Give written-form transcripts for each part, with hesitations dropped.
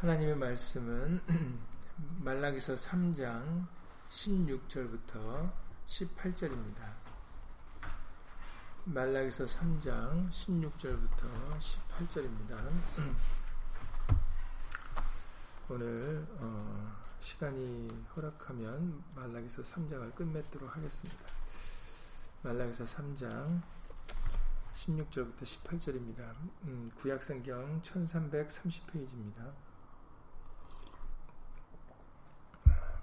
하나님의 말씀은 말라기서 3장 16절부터 18절입니다. 말라기서 3장 16절부터 18절입니다. 오늘 시간이 허락하면 말라기서 3장을 끝맺도록 하겠습니다. 말라기서 3장 16절부터 18절입니다. 구약성경 1330페이지입니다.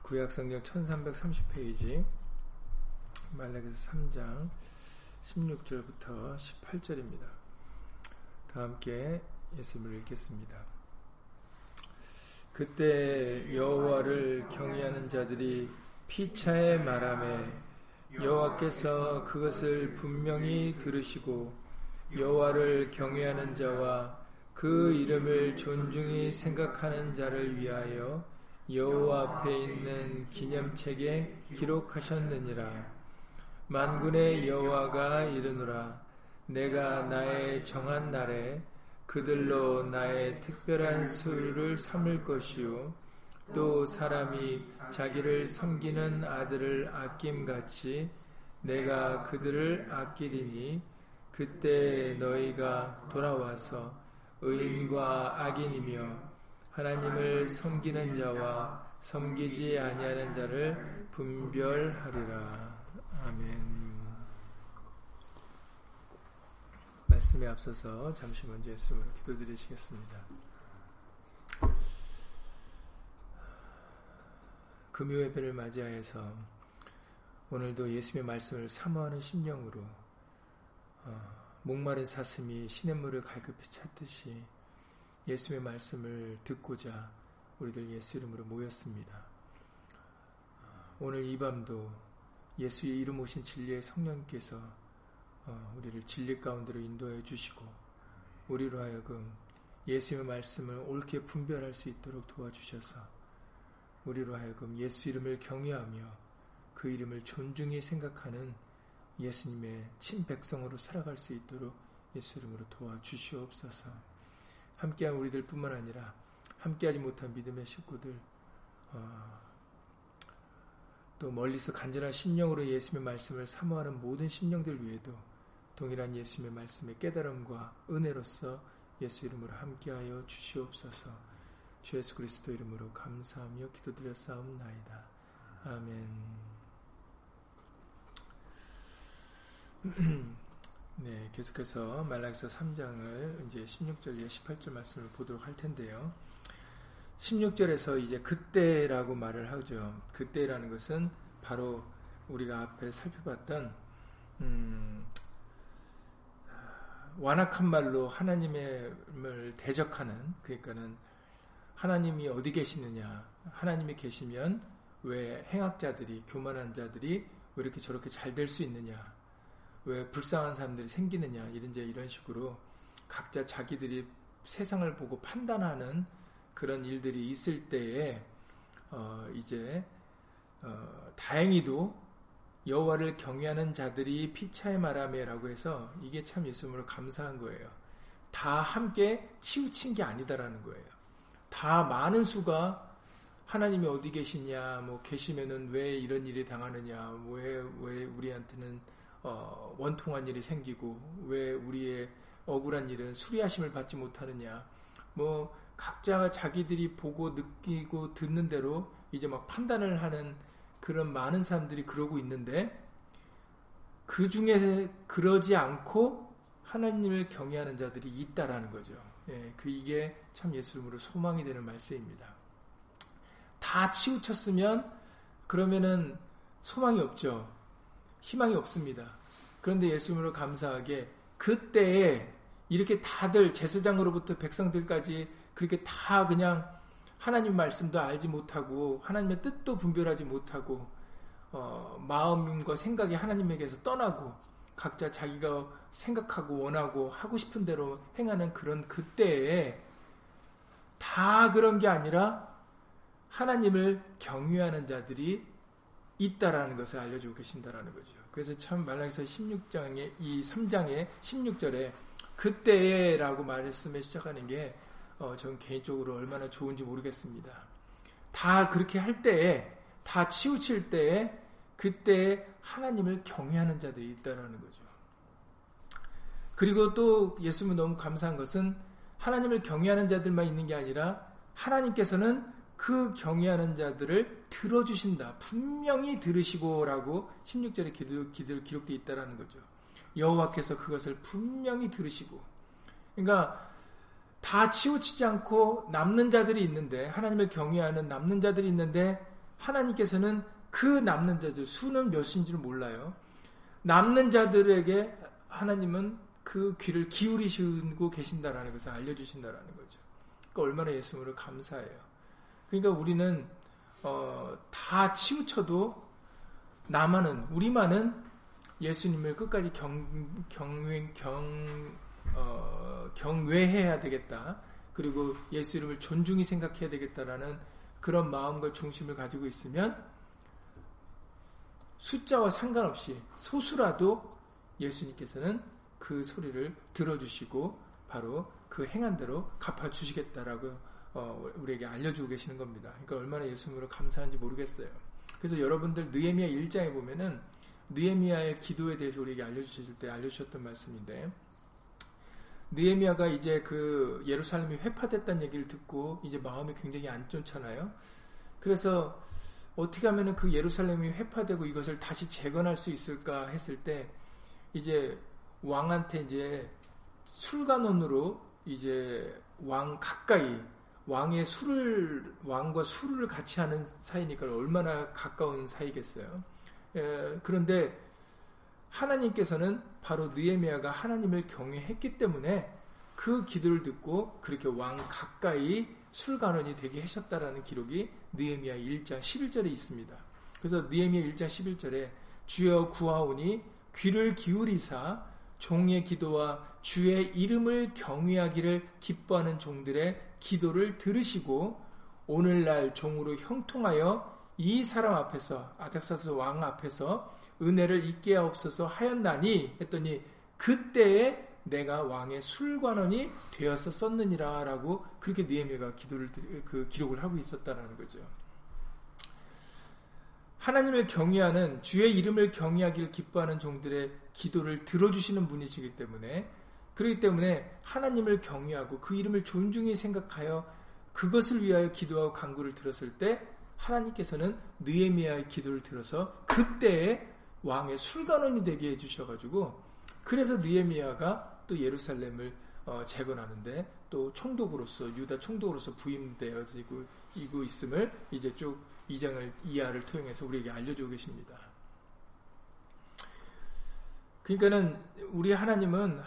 구약성경 1330페이지 말라기서 3장 16절부터 18절입니다. 다함께 예수님을 읽겠습니다. 그때 여호와를 경외하는 자들이 피차에 말하매 여호와께서 그것을 분명히 들으시고 여호와를 경외하는 자와 그 이름을 존중히 생각하는 자를 위하여 여호와 앞에 있는 기념책에 기록하셨느니라. 만군의 여호와가 이르노라. 내가 나의 정한 날에 그들로 나의 특별한 소유를 삼을 것이요 또 사람이 자기를 섬기는 아들을 아낌같이 내가 그들을 아끼리니 그때 너희가 돌아와서 의인과 악인이며 하나님을 섬기는 자와 섬기지 아니하는 자를 분별하리라. 아멘. 말씀에 앞서서 잠시 먼저 예수님으로 기도드리시겠습니다. 금요예배를 맞이하여서 오늘도 예수님의 말씀을 사모하는 심령으로 목마른 사슴이 시냇물을 갈급히 찾듯이 예수님의 말씀을 듣고자 우리들 예수 이름으로 모였습니다. 오늘 이 밤도 예수의 이름 오신 진리의 성령께서 우리를 진리 가운데로 인도해 주시고 우리로 하여금 예수의 말씀을 옳게 분별할 수 있도록 도와주셔서 우리로 하여금 예수 이름을 경외하며 그 이름을 존중히 생각하는 예수님의 친백성으로 살아갈 수 있도록 예수 이름으로 도와주시옵소서. 함께한 우리들 뿐만 아니라 함께하지 못한 믿음의 식구들 또 멀리서 간절한 심령으로 예수님의 말씀을 사모하는 모든 심령들 위에도 동일한 예수님의 말씀의 깨달음과 은혜로서 예수 이름으로 함께하여 주시옵소서. 주 예수 그리스도 이름으로 감사하며 기도드렸사옵나이다. 아멘. 네, 계속해서 말라기서 3장을 이제 16절 이하 18절 말씀을 보도록 할 텐데요. 16절에서 이제 그때라고 말을 하죠. 그때라는 것은 바로 우리가 앞에 살펴봤던 완악한 말로 하나님을 대적하는, 그러니까는 하나님이 어디 계시느냐, 하나님이 계시면 왜 행악자들이, 교만한 자들이 왜 이렇게 저렇게 잘 될 수 있느냐, 왜 불쌍한 사람들이 생기느냐, 이런 식으로 각자 자기들이 세상을 보고 판단하는 그런 일들이 있을 때에 다행히도 여호와를 경외하는 자들이 피차에 말하매라고 해서 이게 참 예수님으로 감사한 거예요. 다 함께 치우친 게 아니다라는 거예요. 다 많은 수가 하나님이 어디 계시냐, 뭐 계시면은 왜 이런 일이 당하느냐, 왜 우리한테는 원통한 일이 생기고 왜 우리의 억울한 일은 수리하심을 받지 못하느냐, 뭐 각자가 자기들이 보고 느끼고 듣는 대로 이제 막 판단을 하는 그런 많은 사람들이 그러고 있는데, 그 중에 그러지 않고 하나님을 경외하는 자들이 있다라는 거죠. 예, 이게 참 예수님으로 소망이 되는 말씀입니다. 다 치우쳤으면 그러면은 소망이 없죠. 희망이 없습니다. 그런데 예수님으로 감사하게 그때에 이렇게 다들 제사장으로부터 백성들까지 그렇게 다 그냥 하나님 말씀도 알지 못하고 하나님의 뜻도 분별하지 못하고 마음과 생각이 하나님에게서 떠나고 각자 자기가 생각하고 원하고 하고 싶은 대로 행하는 그런 그때에 다 그런 게 아니라 하나님을 경외하는 자들이 있다라는 것을 알려주고 계신다라는 거죠. 그래서 참 말라기서 16장에 이 3장의 16절에 그때라고 말씀에 시작하는 게 전 개인적으로 얼마나 좋은지 모르겠습니다. 다 그렇게 할 때에, 다 치우칠 때에, 그때 하나님을 경외하는 자들이 있다라는 거죠. 그리고 또 예수님은 너무 감사한 것은 하나님을 경외하는 자들만 있는 게 아니라 하나님께서는 그 경외하는 자들을 들어주신다. 분명히 들으시고라고 16절에 기록되어 있다라는 거죠. 여호와께서 그것을 분명히 들으시고. 그러니까 다 치우치지 않고 남는 자들이 있는데, 하나님을 경외하는 남는 자들이 있는데, 하나님께서는 그 남는 자들, 수는 몇인지를 몰라요. 남는 자들에게 하나님은 그 귀를 기울이시고 계신다라는 것을 알려주신다라는 거죠. 그러니까 얼마나 예수님으로 감사해요. 그러니까 우리는 다 치우쳐도 나만은, 우리만은 예수님을 끝까지 경외해야 되겠다. 그리고 예수 이름을 존중히 생각해야 되겠다라는 그런 마음과 중심을 가지고 있으면 숫자와 상관없이 소수라도 예수님께서는 그 소리를 들어주시고 바로 그 행한 대로 갚아주시겠다라고 우리에게 알려주고 계시는 겁니다. 그러니까 얼마나 예수님으로 감사한지 모르겠어요. 그래서 여러분들 느헤미야 1장에 보면은 느헤미야의 기도에 대해서 우리에게 알려주실 때 알려주셨던 말씀인데, 느헤미야가 이제 그 예루살렘이 회파됐다는 얘기를 듣고 이제 마음이 굉장히 안 좋잖아요. 그래서 어떻게 하면 그 예루살렘이 회파되고 이것을 다시 재건할 수 있을까 했을 때, 이제 왕한테 이제 술관원으로 이제 왕 가까이, 왕과 술을 같이 하는 사이니까 얼마나 가까운 사이겠어요. 그런데 하나님께서는 바로 느헤미야가 하나님을 경외했기 때문에 그 기도를 듣고 그렇게 왕 가까이 술관원이 되게 하셨다라는 기록이 느헤미야 1장 11절에 있습니다. 그래서 느헤미야 1장 11절에 주여 구하오니 귀를 기울이사 종의 기도와 주의 이름을 경외하기를 기뻐하는 종들의 기도를 들으시고 오늘날 종으로 형통하여 이 사람 앞에서, 아닥사스 왕 앞에서 은혜를 잊게 하옵소서 하였나니 했더니 그때에 내가 왕의 술관원이 되어서 썼느니라 라고 그렇게 느헤미야가 기록을 하고 있었다라는 거죠. 하나님을 경외하는, 주의 이름을 경외하기를 기뻐하는 종들의 기도를 들어주시는 분이시기 때문에, 그렇기 때문에 하나님을 경외하고 그 이름을 존중히 생각하여 그것을 위하여 기도하고 간구를 들었을 때 하나님께서는 느헤미야의 기도를 들어서 그때에 왕의 술관원이 되게 해주셔가지고, 그래서 느헤미야가 또 예루살렘을 재건하는데 또 총독으로서, 유다 총독으로서 부임되어지고 있음을 이제 쭉 2장을, 2하를 통해서 우리에게 알려주고 계십니다. 그러니까는 우리 하나님은,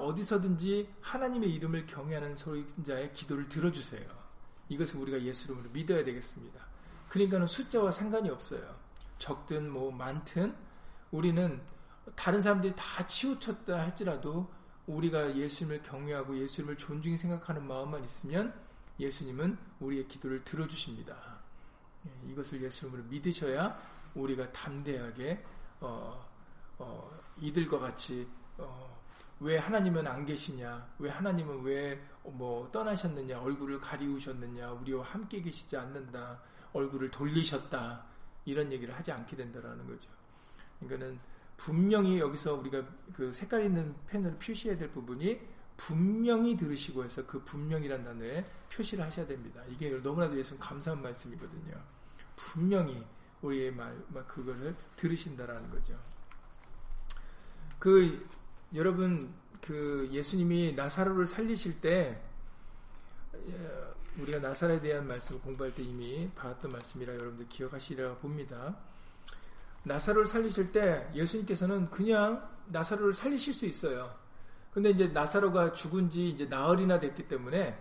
어디서든지 하나님의 이름을 경외하는 소리자의 기도를 들어주세요. 이것을 우리가 예수 이름으로 믿어야 되겠습니다. 그러니까는 숫자와 상관이 없어요. 적든 뭐 많든 우리는 다른 사람들이 다 치우쳤다 할지라도 우리가 예수님을 경외하고 예수님을 존중히 생각하는 마음만 있으면 예수님은 우리의 기도를 들어주십니다. 이것을 예수님으로 믿으셔야 우리가 담대하게 이들과 같이 왜 하나님은 안 계시냐, 왜 하나님은 왜 뭐 떠나셨느냐, 얼굴을 가리우셨느냐, 우리와 함께 계시지 않는다, 얼굴을 돌리셨다, 이런 얘기를 하지 않게 된다라는 거죠. 그러니까는 분명히 여기서 우리가 그 색깔 있는 펜으로 표시해야 될 부분이 분명히 들으시고 해서 그 분명이란 단어에 표시를 하셔야 됩니다. 이게 너무나도 예수님 감사한 말씀이거든요. 분명히 우리의 말, 그거를 들으신다라는 거죠. 여러분, 예수님이 나사로를 살리실 때, 우리가 나사로에 대한 말씀을 공부할 때 이미 받았던 말씀이라 여러분들 기억하시리라 봅니다. 나사로를 살리실 때 예수님께서는 그냥 나사로를 살리실 수 있어요. 근데 이제 나사로가 죽은 지 이제 나흘이나 됐기 때문에,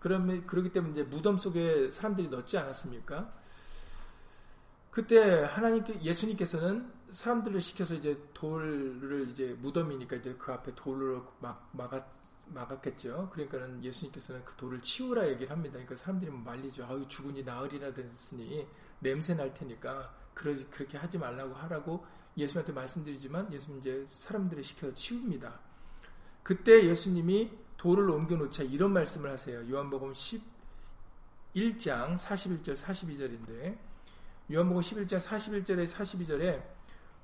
그러기 때문에 이제 무덤 속에 사람들이 넣지 않았습니까? 그때 예수님께서는 사람들을 시켜서 이제 돌을, 이제 무덤이니까 이제 그 앞에 돌로 막았겠죠. 그러니까는 예수님께서는 그 돌을 치우라 얘기를 합니다. 그러니까 사람들이 말리죠. 아유, 죽은 지 나흘이나 됐으니 냄새 날 테니까 그렇게 하지 말라고 하라고 예수님한테 말씀드리지만 예수님 이제 사람들을 시켜서 치웁니다. 그때 예수님이 돌을 옮겨놓자 이런 말씀을 하세요. 요한복음 11장 41절 42절인데 요한복음 11장 41절에 42절에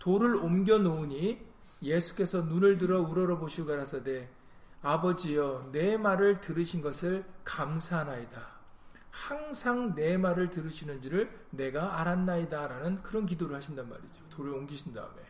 돌을 옮겨놓으니 예수께서 눈을 들어 우러러보시고 가라사대 아버지여 내 말을 들으신 것을 감사하나이다. 항상 내 말을 들으시는 줄을 내가 알았나이다 라는 그런 기도를 하신단 말이죠. 돌을 옮기신 다음에.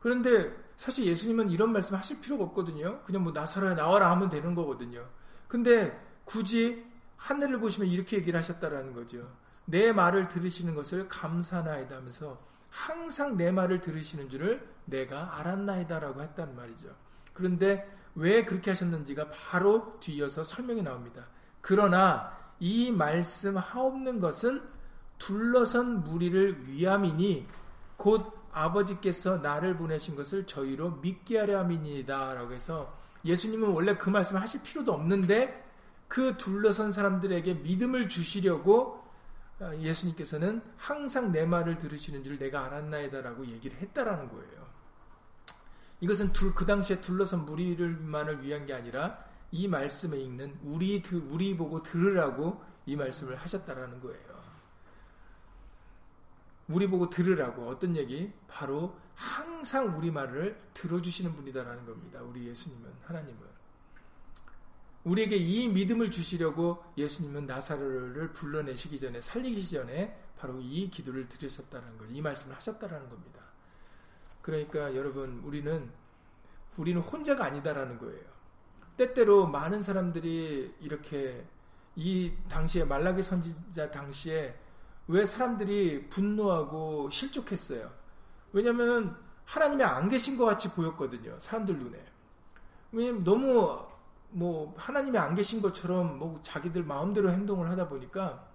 그런데 사실 예수님은 이런 말씀 하실 필요가 없거든요. 그냥 뭐 나사로야 나와라 하면 되는 거거든요. 근데 굳이 하늘을 보시면 이렇게 얘기를 하셨다라는 거죠. 내 말을 들으시는 것을 감사하나이다 하면서 항상 내 말을 들으시는 줄을 내가 알았나이다 라고 했단 말이죠. 그런데 왜 그렇게 하셨는지가 바로 뒤이어서 설명이 나옵니다. 그러나 이 말씀 하옵는 것은 둘러선 무리를 위함이니 곧 아버지께서 나를 보내신 것을 저희로 믿게 하려 함이니이다 라고 해서 예수님은 원래 그 말씀 하실 필요도 없는데 그 둘러선 사람들에게 믿음을 주시려고 예수님께서는 항상 내 말을 들으시는 줄 내가 알았나이다 라고 얘기를 했다라는 거예요. 이것은 그 당시에 둘러선 무리를만을 위한 게 아니라 이 말씀에 읽는 우리 보고 들으라고 이 말씀을 하셨다라는 거예요. 우리 보고 들으라고 어떤 얘기? 바로 항상 우리 말을 들어주시는 분이다라는 겁니다. 우리 예수님은 하나님은. 우리에게 이 믿음을 주시려고 예수님은 나사로를 불러내시기 전에 살리기 전에 바로 이 기도를 드렸었다는 거예요. 이 말씀을 하셨다라는 겁니다. 그러니까 여러분 우리는 혼자가 아니다라는 거예요. 때때로 많은 사람들이 이렇게 이 당시에 말라기 선지자 당시에 왜 사람들이 분노하고 실족했어요? 왜냐하면 하나님이 안 계신 것 같이 보였거든요. 사람들 눈에. 왜냐면 너무 뭐 하나님이 안 계신 것처럼 뭐 자기들 마음대로 행동을 하다 보니까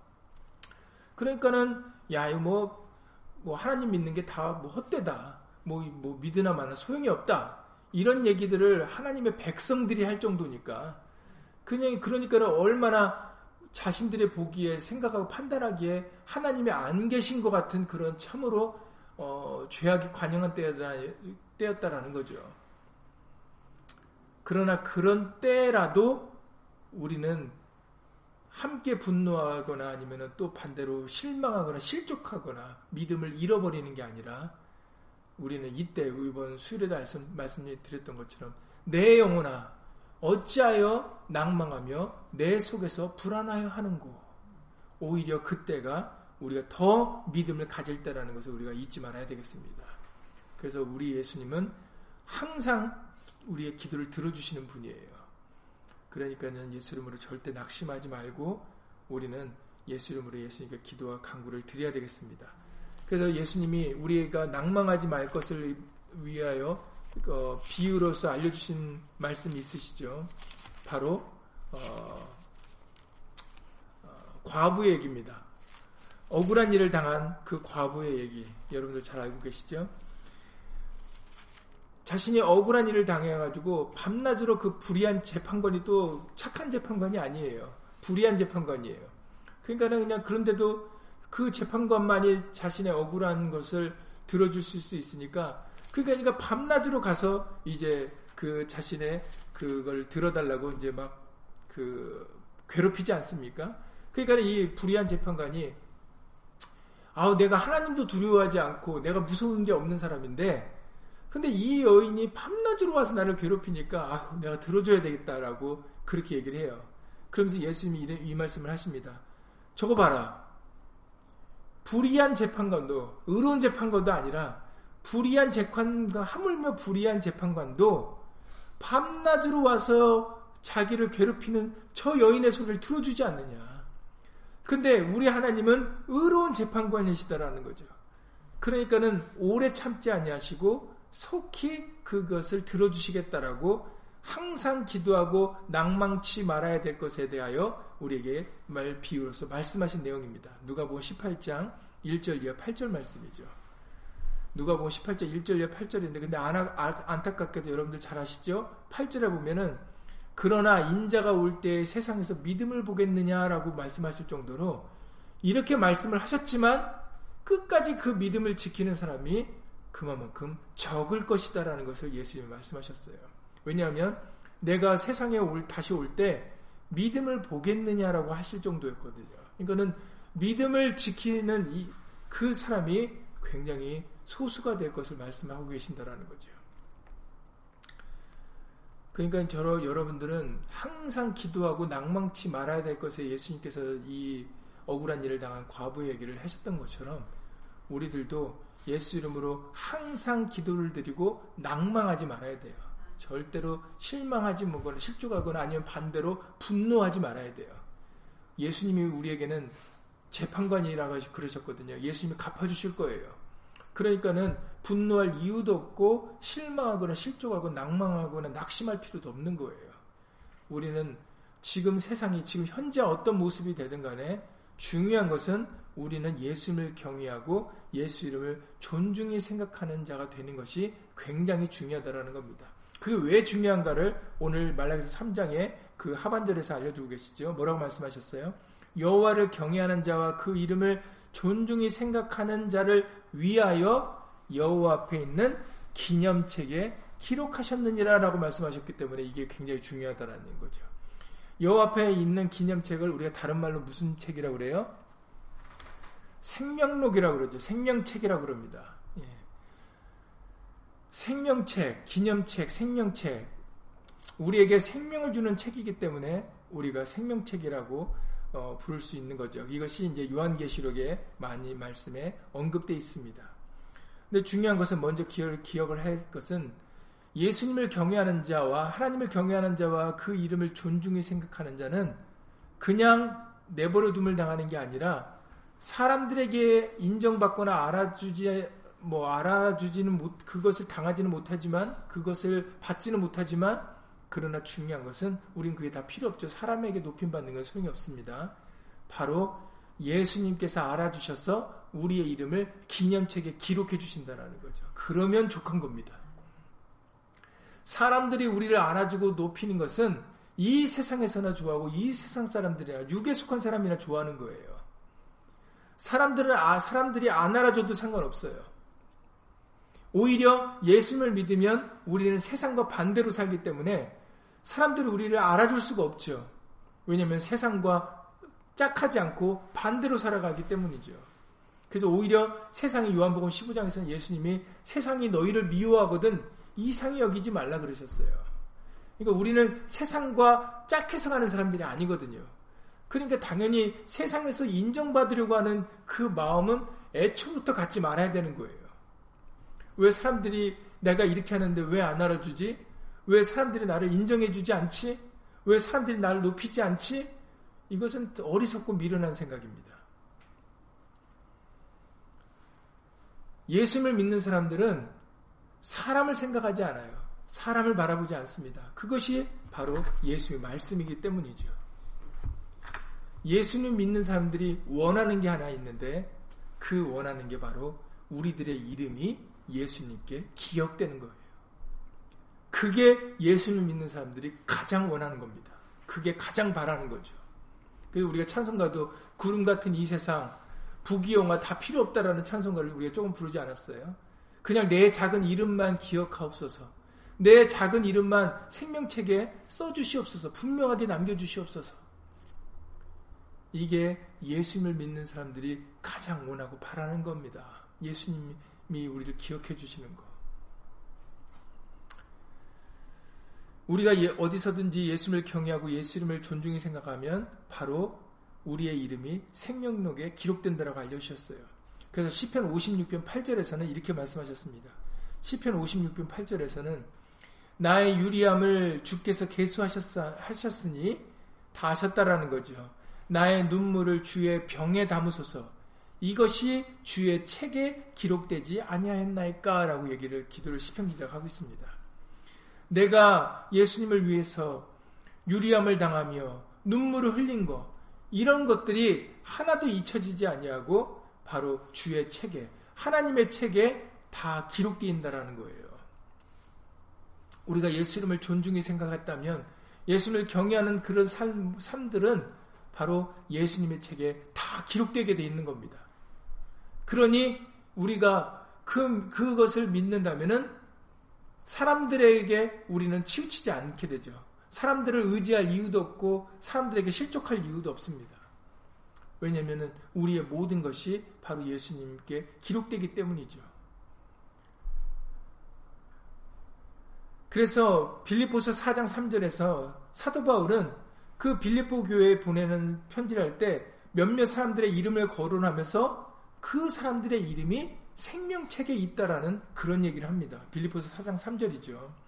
그러니까는 야 이거 뭐 하나님 믿는 게 다 뭐 헛되다. 뭐 믿으나 마나 소용이 없다. 이런 얘기들을 하나님의 백성들이 할 정도니까 그냥 그러니까는 얼마나 자신들의 보기에 생각하고 판단하기에 하나님이 안 계신 것 같은 그런 참으로 죄악이 관영한 때였다라는 거죠. 그러나 그런 때라도 우리는 함께 분노하거나 아니면 또 반대로 실망하거나 실족하거나 믿음을 잃어버리는 게 아니라 우리는 이때 이번 수요일에도 말씀드렸던 것처럼 내 영혼아 어찌하여 낙망하며 내 속에서 불안하여 하는고 오히려 그때가 우리가 더 믿음을 가질 때라는 것을 우리가 잊지 말아야 되겠습니다. 그래서 우리 예수님은 항상 우리의 기도를 들어주시는 분이에요. 그러니까 예수 이름으로 절대 낙심하지 말고 우리는 예수 이름으로 예수님께 기도와 간구를 드려야 되겠습니다. 그래서 예수님이 우리가 낙망하지 말 것을 위하여 비유로서 알려주신 말씀이 있으시죠. 바로 과부의 얘기입니다. 억울한 일을 당한 그 과부의 얘기 여러분들 잘 알고 계시죠? 자신이 억울한 일을 당해가지고 밤낮으로 그 불의한 재판관이 또 착한 재판관이 아니에요. 불의한 재판관이에요. 그러니까는 그냥 그런데도 그 재판관만이 자신의 억울한 것을 들어줄 수 있으니까 그러니까 밤낮으로 가서 이제 그 자신의 그걸 들어달라고 이제 막 그 괴롭히지 않습니까? 그러니까 이 불의한 재판관이 내가 하나님도 두려워하지 않고 내가 무서운 게 없는 사람인데 근데 이 여인이 밤낮으로 와서 나를 괴롭히니까 내가 들어줘야 되겠다라고 그렇게 얘기를 해요. 그러면서 예수님이 이 말씀을 하십니다. 저거 봐라. 불의한 재판관도 의로운 재판관도 아니라 불의한 재판관 하물며 불의한 재판관도 밤낮으로 와서 자기를 괴롭히는 저 여인의 소리를 들어주지 않느냐. 근데 우리 하나님은 의로운 재판관이시다라는 거죠. 그러니까는 오래 참지 아니하시고 속히 그것을 들어주시겠다라고 항상 기도하고 낙망치 말아야 될 것에 대하여 우리에게 비유로서 말씀하신 내용입니다. 누가복음 18장 1절 이하 8절 말씀이죠. 누가복음 18장 1절 이하 8절인데 근데 안타깝게도 여러분들 잘 아시죠? 8절에 보면은 그러나 인자가 올 때 세상에서 믿음을 보겠느냐라고 말씀하실 정도로 이렇게 말씀을 하셨지만 끝까지 그 믿음을 지키는 사람이 그만큼 적을 것이다라는 것을 예수님이 말씀하셨어요. 왜냐하면 내가 세상에 다시 올 때 믿음을 보겠느냐라고 하실 정도였거든요. 그러니까는 믿음을 지키는 그 사람이 굉장히 소수가 될 것을 말씀하고 계신다라는 거죠. 그러니까 여러분들은 항상 기도하고 낭망치 말아야 될 것에 예수님께서 이 억울한 일을 당한 과부 얘기를 하셨던 것처럼 우리들도 예수 이름으로 항상 기도를 드리고 낭망하지 말아야 돼요. 절대로 실망하지 말거나 실족하거나 아니면 반대로 분노하지 말아야 돼요. 예수님이 우리에게는 재판관이라고 그러셨거든요. 예수님이 갚아주실 거예요. 그러니까는 분노할 이유도 없고 실망하거나 실족하고 낭망하거나 낙심할 필요도 없는 거예요. 우리는 지금 세상이 지금 현재 어떤 모습이 되든 간에 중요한 것은 우리는 예수님을 경외하고 예수 이름을 존중히 생각하는 자가 되는 것이 굉장히 중요하다라는 겁니다. 그게 왜 중요한가를 오늘 말라기서 3장의 그 하반절에서 알려주고 계시죠. 뭐라고 말씀하셨어요? 여호와를 경외하는 자와 그 이름을 존중히 생각하는 자를 위하여 여호와 앞에 있는 기념책에 기록하셨느니라 라고 말씀하셨기 때문에 이게 굉장히 중요하다는 거죠. 여호와 앞에 있는 기념책을 우리가 다른 말로 무슨 책이라고 그래요? 생명록이라고 그러죠. 생명책이라고 그럽니다. 예. 생명책, 기념책, 생명책. 우리에게 생명을 주는 책이기 때문에 우리가 생명책이라고 부를 수 있는 거죠. 이것이 이제 요한계시록에 많이 말씀에 언급되어 있습니다. 근데 중요한 것은 먼저 기억을 할 것은 예수님을 경외하는 자와 하나님을 경외하는 자와 그 이름을 존중히 생각하는 자는 그냥 내버려둠을 당하는 게 아니라 사람들에게 인정받거나 그것을 당하지는 못하지만 그것을 받지는 못하지만 그러나 중요한 것은 우린 그게 다 필요 없죠. 사람에게 높임받는 건 소용이 없습니다. 바로 예수님께서 알아주셔서 우리의 이름을 기념책에 기록해 주신다라는 거죠. 그러면 족한 겁니다. 사람들이 우리를 알아주고 높이는 것은 이 세상에서나 좋아하고 이 세상 사람들이나 육에 속한 사람이나 좋아하는 거예요. 사람들이 안 알아줘도 상관없어요. 오히려 예수님을 믿으면 우리는 세상과 반대로 살기 때문에 사람들이 우리를 알아줄 수가 없죠. 왜냐하면 세상과 짝하지 않고 반대로 살아가기 때문이죠. 그래서 오히려 세상이 요한복음 15장에서는 예수님이 세상이 너희를 미워하거든 이상히 여기지 말라 그러셨어요. 그러니까 우리는 세상과 짝해서 가는 사람들이 아니거든요. 그러니까 당연히 세상에서 인정받으려고 하는 그 마음은 애초부터 갖지 말아야 되는 거예요. 왜 사람들이 내가 이렇게 하는데 왜 안 알아주지? 왜 사람들이 나를 인정해주지 않지? 왜 사람들이 나를 높이지 않지? 이것은 어리석고 미련한 생각입니다. 예수님을 믿는 사람들은 사람을 생각하지 않아요. 사람을 바라보지 않습니다. 그것이 바로 예수의 말씀이기 때문이죠. 예수님 믿는 사람들이 원하는 게 하나 있는데 그 원하는 게 바로 우리들의 이름이 예수님께 기억되는 거예요. 그게 예수님 믿는 사람들이 가장 원하는 겁니다. 그게 가장 바라는 거죠. 그래서 우리가 찬송가도 구름 같은 이 세상, 부귀영화 다 필요 없다라는 찬송가를 우리가 조금 부르지 않았어요? 그냥 내 작은 이름만 기억하옵소서, 내 작은 이름만 생명책에 써주시옵소서, 분명하게 남겨주시옵소서. 이게 예수님을 믿는 사람들이 가장 원하고 바라는 겁니다. 예수님이 우리를 기억해 주시는 것. 우리가 어디서든지 예수님을 경외하고 예수 이름을 존중히 생각하면 바로 우리의 이름이 생명록에 기록된다라고 알려주셨어요. 그래서 시편 56편 8절에서는 이렇게 말씀하셨습니다. 시편 56편 8절에서는 나의 유리함을 주께서 계수하셨으니 다 하셨다라는 거죠. 나의 눈물을 주의 병에 담으소서, 이것이 주의 책에 기록되지 아니하였나이까 라고 얘기를 기도를 시편 기자가 하고 있습니다. 내가 예수님을 위해서 유리함을 당하며 눈물을 흘린 것, 이런 것들이 하나도 잊혀지지 아니하고 바로 주의 책에, 하나님의 책에 다 기록된다라는 거예요. 우리가 예수 이름을 존중히 생각했다면 예수님을 경외하는 그런 삶들은 바로 예수님의 책에 다 기록되게 돼 있는 겁니다. 그러니 우리가 그것을 믿는다면은 사람들에게 우리는 치우치지 않게 되죠. 사람들을 의지할 이유도 없고 사람들에게 실족할 이유도 없습니다. 왜냐하면 우리의 모든 것이 바로 예수님께 기록되기 때문이죠. 그래서 빌립보서 4장 3절에서 사도 바울은 그 빌립보 교회에 보내는 편지를 할 때 몇몇 사람들의 이름을 거론하면서 그 사람들의 이름이 생명책에 있다라는 그런 얘기를 합니다. 빌립보서 4장 3절이죠.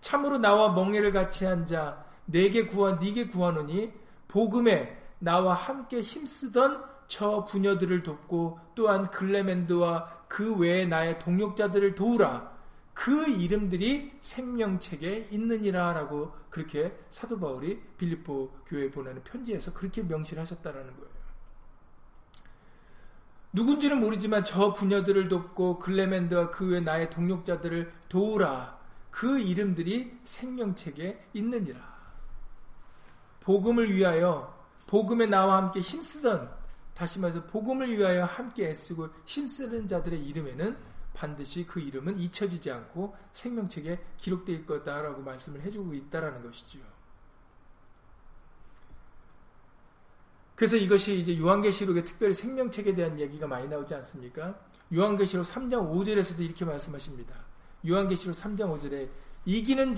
참으로 나와 멍에를 같이 한 자 내게 네게 구하노니 복음에 나와 함께 힘쓰던 저 부녀들을 돕고 또한 글레멘드와 그 외에 나의 동역자들을 도우라. 그 이름들이 생명책에 있느니라 라고 그렇게 사도 바울이 빌립보 교회에 보내는 편지에서 그렇게 명시를 하셨다라는 거예요. 누군지는 모르지만 저 부녀들을 돕고 글레멘드와 그 외 나의 동역자들을 도우라. 그 이름들이 생명책에 있느니라. 복음을 위하여 복음에 나와 함께 힘쓰던, 다시 말해서 복음을 위하여 함께 애쓰고 힘쓰는 자들의 이름에는 반드시 그 이름은 잊혀지지 않고 생명책에 기록될 거다라고 말씀을 해주고 있다라는 것이죠. 그래서 이것이 이제 요한계시록에 특별히 생명책에 대한 얘기가 많이 나오지 않습니까? 요한계시록 3장 5절에서도 이렇게 말씀하십니다. 요한계시록 3장 5절에 이기는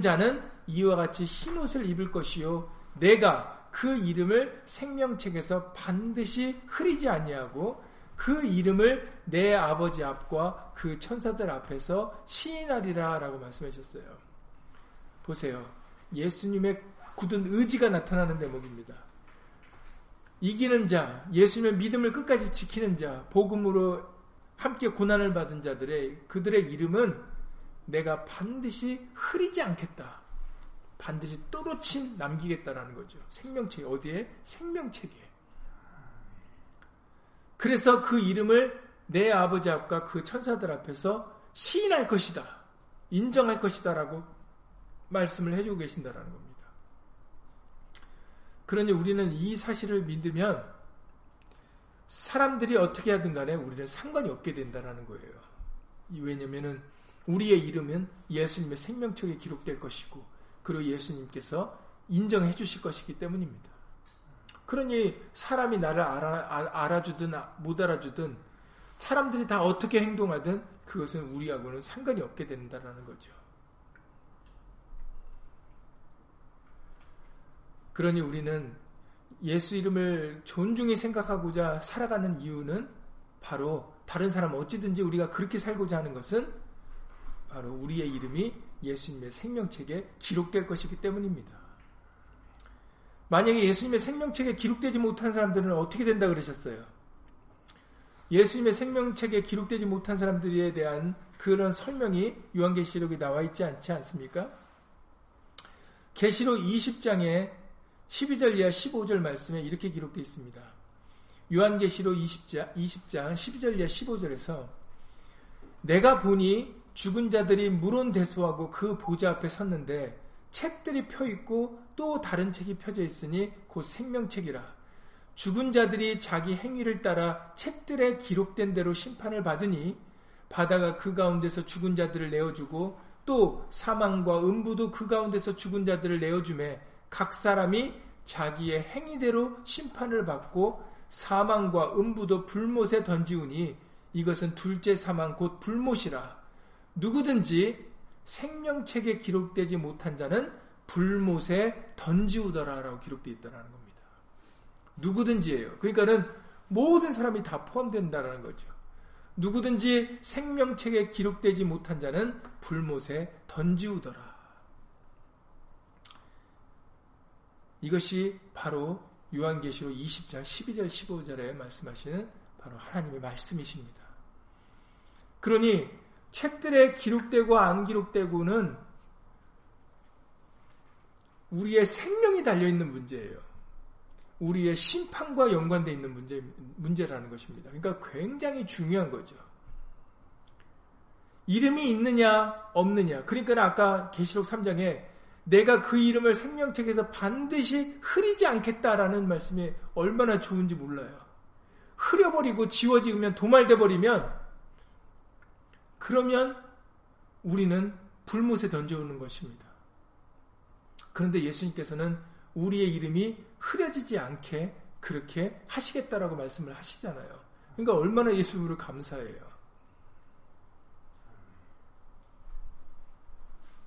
자는 이와 같이 흰 옷을 입을 것이요 내가 그 이름을 생명책에서 반드시 흐리지 아니하고 그 이름을 내 아버지 앞과 그 천사들 앞에서 시인하리라 라고 말씀하셨어요. 보세요. 예수님의 굳은 의지가 나타나는 대목입니다. 이기는 자, 예수님의 믿음을 끝까지 지키는 자, 복음으로 함께 고난을 받은 그들의 이름은 내가 반드시 흐리지 않겠다. 반드시 또렷이 남기겠다라는 거죠. 생명책, 어디에? 생명책에. 그래서 그 이름을 내 아버지 앞과 그 천사들 앞에서 시인할 것이다. 인정할 것이다. 라고 말씀을 해주고 계신다라는 겁니다. 그러니 우리는 이 사실을 믿으면 사람들이 어떻게 하든 간에 우리는 상관이 없게 된다라는 거예요. 왜냐면은 우리의 이름은 예수님의 생명책에 기록될 것이고 그리고 예수님께서 인정해 주실 것이기 때문입니다. 그러니 사람이 나를 알아주든 못 알아주든 사람들이 다 어떻게 행동하든 그것은 우리하고는 상관이 없게 된다라는 거죠. 그러니 우리는 예수 이름을 존중히 생각하고자 살아가는 이유는 바로 다른 사람 어찌든지 우리가 그렇게 살고자 하는 것은 바로 우리의 이름이 예수님의 생명책에 기록될 것이기 때문입니다. 만약에 예수님의 생명책에 기록되지 못한 사람들은 어떻게 된다 그러셨어요? 예수님의 생명책에 기록되지 못한 사람들에 대한 그런 설명이 요한계시록에 나와 있지 않지 않습니까? 계시록 20장에 12절 이하 15절 말씀에 이렇게 기록되어 있습니다. 요한계시록 20장 12절 이하 15절에서 내가 보니 죽은 자들이 물온대소하고 그 보좌 앞에 섰는데 책들이 펴있고 또 다른 책이 펴져 있으니 곧 생명책이라. 죽은 자들이 자기 행위를 따라 책들에 기록된 대로 심판을 받으니 바다가 그 가운데서 죽은 자들을 내어주고 또 사망과 음부도 그 가운데서 죽은 자들을 내어주매 각 사람이 자기의 행위대로 심판을 받고 사망과 음부도 불못에 던지우니 이것은 둘째 사망 곧 불못이라. 누구든지 생명책에 기록되지 못한 자는 불못에 던지우더라라고 기록되어 있다라는 겁니다. 누구든지예요. 그러니까는 모든 사람이 다 포함된다라는 거죠. 누구든지 생명책에 기록되지 못한 자는 불못에 던지우더라. 이것이 바로 요한계시록 20장 12절 15절에 말씀하시는 바로 하나님의 말씀이십니다. 그러니 책들에 기록되고 안 기록되고는 우리의 생명이 달려있는 문제예요. 우리의 심판과 연관되어 있는 문제라는 것입니다. 그러니까 굉장히 중요한 거죠. 이름이 있느냐 없느냐. 그러니까 아까 계시록 3장에 내가 그 이름을 생명책에서 반드시 흐리지 않겠다라는 말씀이 얼마나 좋은지 몰라요. 흐려버리고 지워지면 도말돼버리면 그러면 우리는 불못에 던져오는 것입니다. 그런데 예수님께서는 우리의 이름이 흐려지지 않게 그렇게 하시겠다라고 말씀을 하시잖아요. 그러니까 얼마나 예수님으로 감사해요.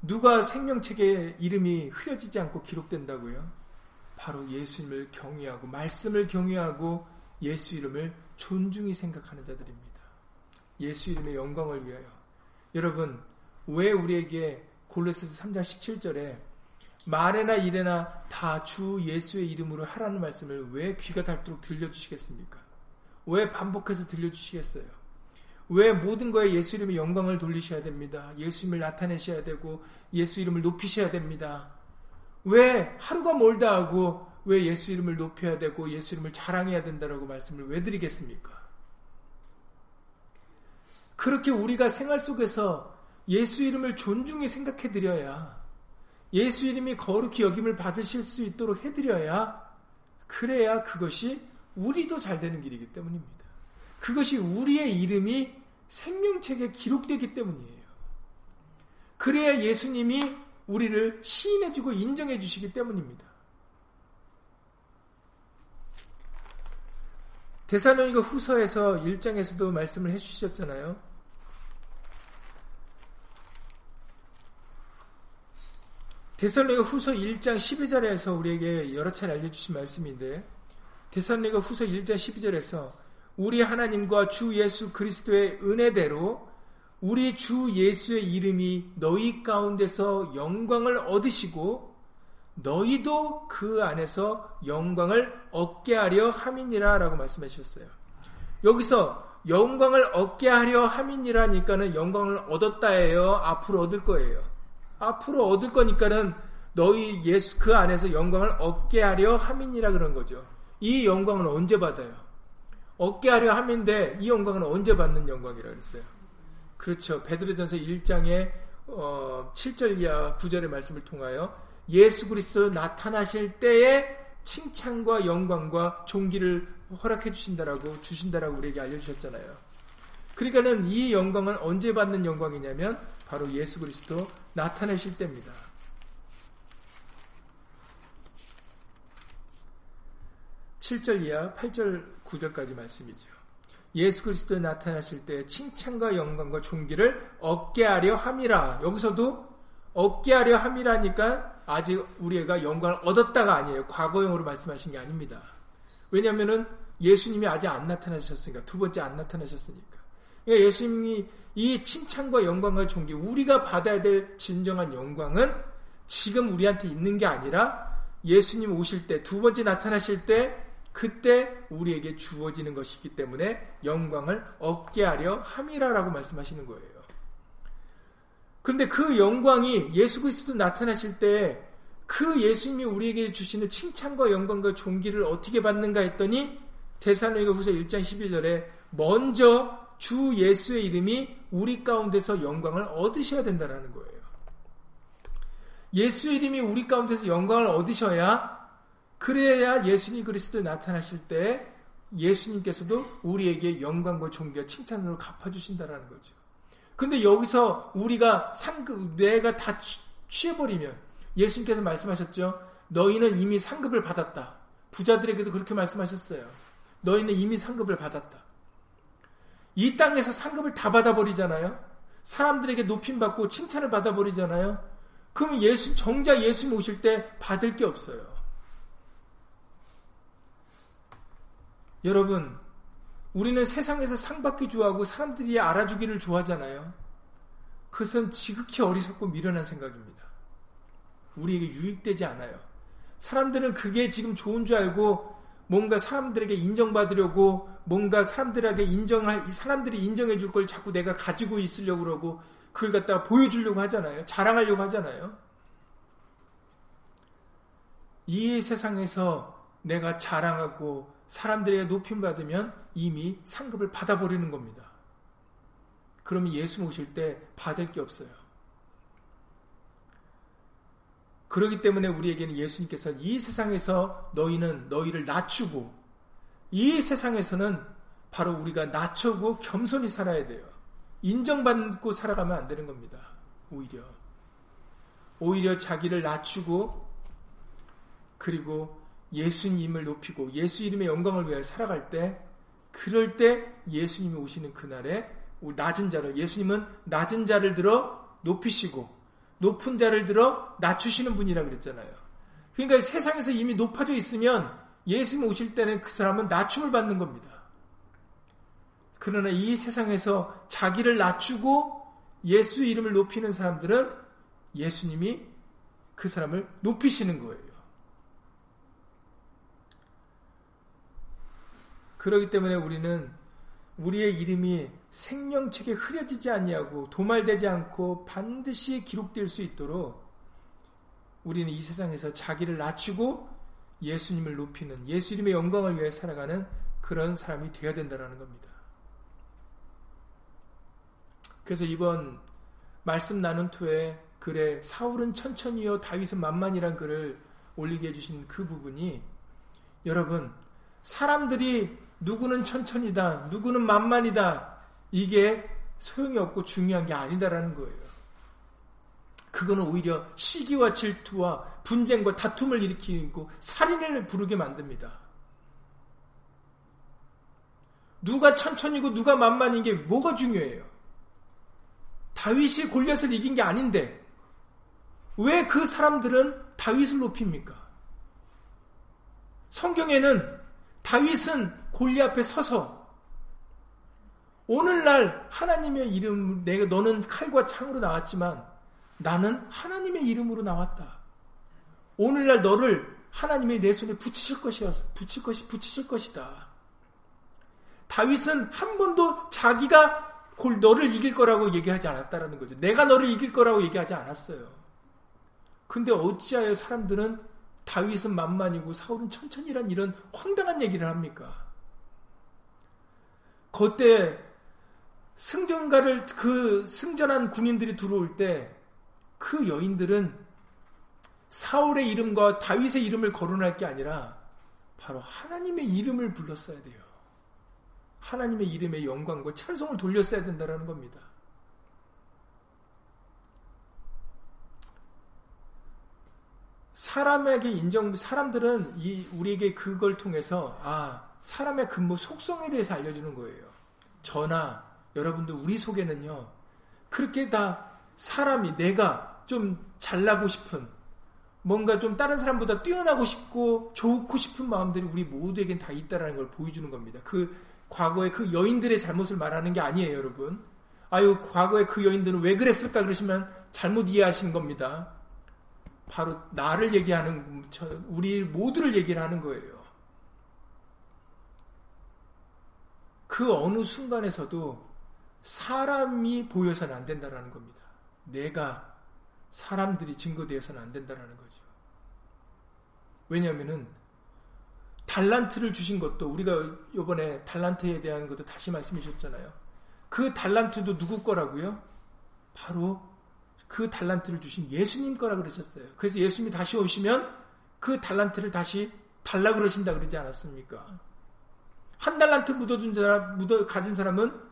누가 생명책에 이름이 흐려지지 않고 기록된다고요? 바로 예수님을 경외하고 말씀을 경외하고 예수 이름을 존중히 생각하는 자들입니다. 예수 이름의 영광을 위하여. 여러분, 왜 우리에게 골로새서 3장 17절에 말에나 일에나 다 주 예수의 이름으로 하라는 말씀을 왜 귀가 닳도록 들려주시겠습니까? 왜 반복해서 들려주시겠어요? 왜 모든 거에 예수 이름의 영광을 돌리셔야 됩니다. 예수님을 나타내셔야 되고 예수 이름을 높이셔야 됩니다. 왜 하루가 멀다 하고 왜 예수 이름을 높여야 되고 예수 이름을 자랑해야 된다라고 말씀을 왜 드리겠습니까? 그렇게 우리가 생활 속에서 예수 이름을 존중히 생각해 드려야, 예수 이름이 거룩히 여김을 받으실 수 있도록 해드려야, 그래야 그것이 우리도 잘 되는 길이기 때문입니다. 그것이 우리의 이름이 생명책에 기록되기 때문이에요. 그래야 예수님이 우리를 시인해주고 인정해주시기 때문입니다. 데살로니가후서에서 1장에서도 말씀을 해주셨잖아요. 데살로니가후서 1장 12절에서 우리에게 여러 차례 알려주신 말씀인데, 데살로니가후서 1장 12절에서 우리 하나님과 주 예수 그리스도의 은혜대로 우리 주 예수의 이름이 너희 가운데서 영광을 얻으시고 너희도 그 안에서 영광을 얻게 하려 함이니라 라고 말씀하셨어요. 여기서 영광을 얻게 하려 함이니라니까는 영광을 얻었다예요, 앞으로 얻을 거예요? 앞으로 얻을 거니까는 너희 예수 그 안에서 영광을 얻게 하려 함이니라 그런 거죠. 이 영광은 언제 받아요? 얻게 하려 함인데 이 영광은 언제 받는 영광이라고 그랬어요? 그렇죠. 베드로전서 1장의 7절 이하 9절의 말씀을 통하여 예수 그리스도 나타나실 때에 칭찬과 영광과 존귀를 허락해 주신다라고 우리에게 알려주셨잖아요. 그러니까는 이 영광은 언제 받는 영광이냐면 바로 예수 그리스도 나타내실 때입니다. (7절) 이하 (8절) (9절까지) 말씀이죠. 예수 그리스도에 나타나실 때 칭찬과 영광과 존귀를 얻게 하려 함이라. 여기서도 얻게 하려 함이라니까 아직 우리 애가 영광을 얻었다가 아니에요. 과거형으로 말씀하신 게 아닙니다. 왜냐하면은 예수님이 아직 안 나타나셨으니까, 두 번째 안 나타나셨으니까. 그러니까 예수님이 이 칭찬과 영광과 존귀, 우리가 받아야 될 진정한 영광은 지금 우리한테 있는 게 아니라 예수님 오실 때, 두 번째 나타나실 때, 그때 우리에게 주어지는 것이기 때문에 영광을 얻게 하려 함이라라고 말씀하시는 거예요. 그런데 그 영광이 예수 그리스도 나타나실 때 그 예수님이 우리에게 주시는 칭찬과 영광과 존귀를 어떻게 받는가 했더니 데살로니가후서 1장 12절에 먼저 주 예수의 이름이 우리 가운데서 영광을 얻으셔야 된다는 거예요. 예수의 이름이 우리 가운데서 영광을 얻으셔야, 그래야 예수님 그리스도 나타나실 때 예수님께서도 우리에게 영광과 존귀와 칭찬으로 갚아주신다는 거죠. 근데 여기서 우리가 상급, 내가 다 취해버리면, 예수님께서 말씀하셨죠. 너희는 이미 상급을 받았다. 부자들에게도 그렇게 말씀하셨어요. 너희는 이미 상급을 받았다. 이 땅에서 상급을 다 받아버리잖아요. 사람들에게 높임받고 칭찬을 받아버리잖아요. 그럼 정작 예수님 오실 때 받을 게 없어요. 여러분, 우리는 세상에서 상받기 좋아하고 사람들이 알아주기를 좋아하잖아요. 그것은 지극히 어리석고 미련한 생각입니다. 우리에게 유익되지 않아요. 사람들은 그게 지금 좋은 줄 알고 뭔가 사람들에게 인정받으려고, 뭔가 사람들이 인정해 줄 걸 자꾸 내가 가지고 있으려고 그러고, 그걸 갖다가 보여주려고 하잖아요. 자랑하려고 하잖아요. 이 세상에서 내가 자랑하고 사람들에게 높임받으면 이미 상급을 받아버리는 겁니다. 그러면 예수 모실 때 받을 게 없어요. 그러기 때문에 우리에게는 예수님께서 이 세상에서 너희는 너희를 낮추고, 이 세상에서는 바로 우리가 낮추고 겸손히 살아야 돼요. 인정받고 살아가면 안 되는 겁니다. 오히려 자기를 낮추고 그리고 예수님을 높이고 예수 이름의 영광을 위하여 살아갈 때, 그럴 때 예수님이 오시는 그날에 낮은 자를, 예수님은 낮은 자를 들어 높이시고 높은 자를 들어 낮추시는 분이라 그랬잖아요. 그러니까 세상에서 이미 높아져 있으면 예수님 오실 때는 그 사람은 낮춤을 받는 겁니다. 그러나 이 세상에서 자기를 낮추고 예수 이름을 높이는 사람들은 예수님이 그 사람을 높이시는 거예요. 그렇기 때문에 우리는 우리의 이름이 생명책에 흐려지지 아니하고 도말되지 않고 반드시 기록될 수 있도록 우리는 이 세상에서 자기를 낮추고 예수님을 높이는, 예수 이름의 영광을 위해 살아가는 그런 사람이 되어야 된다는 겁니다. 그래서 이번 말씀 나눔토의 글에 사울은 천천히요 다윗은 만만이란 글을 올리게 해주신 그 부분이, 여러분 사람들이 누구는 천천히다 누구는 만만이다 이게 소용이 없고 중요한 게 아니다라는 거예요. 그거는 오히려 시기와 질투와 분쟁과 다툼을 일으키고 살인을 부르게 만듭니다. 누가 천천히고 누가 만만인 게 뭐가 중요해요? 다윗이 골리앗을 이긴 게 아닌데 왜 그 사람들은 다윗을 높입니까? 성경에는 다윗은 골리앗 앞에 서서 오늘날 하나님의 이름, 내가 너는 칼과 창으로 나왔지만 나는 하나님의 이름으로 나왔다. 오늘날 너를 하나님의 내 손에 붙이실 것이다. 다윗은 한 번도 자기가 너를 이길 거라고 얘기하지 않았다라는 거죠. 내가 너를 이길 거라고 얘기하지 않았어요. 근데 어찌하여 사람들은 다윗은 만만이고 사울은 천천히란 이런 황당한 얘기를 합니까? 그때 승전가를 그 승전한 군인들이 들어올 때 그 여인들은 사울의 이름과 다윗의 이름을 거론할 게 아니라 바로 하나님의 이름을 불렀어야 돼요. 하나님의 이름의 영광과 찬송을 돌렸어야 된다는 겁니다. 사람들은 우리에게 그걸 통해서 사람의 근본 속성에 대해서 알려주는 거예요. 저나 여러분들 우리 속에는요, 그렇게 다 사람이 내가 좀 잘나고 싶은, 뭔가 좀 다른 사람보다 뛰어나고 싶고 좋고 싶은 마음들이 우리 모두에겐 다 있다라는 걸 보여주는 겁니다. 그 과거의 그 여인들의 잘못을 말하는 게 아니에요, 여러분. 아유, 과거의 그 여인들은 왜 그랬을까 그러시면 잘못 이해하신 겁니다. 바로 나를 얘기하는, 우리 모두를 얘기를 하는 거예요. 그 어느 순간에서도 사람이 보여서는 안 된다라는 겁니다. 내가, 사람들이 증거되어서는 안 된다라는 거죠. 왜냐하면은 달란트를 주신 것도, 우리가 이번에 달란트에 대한 것도 다시 말씀해 주셨잖아요. 그 달란트도 누구 거라고요? 바로 그 달란트를 주신 예수님 거라 그러셨어요. 그래서 예수님이 다시 오시면 그 달란트를 다시 달라 그러신다 그러지 않았습니까? 한 달란트 묻어둔 사람, 가진 사람은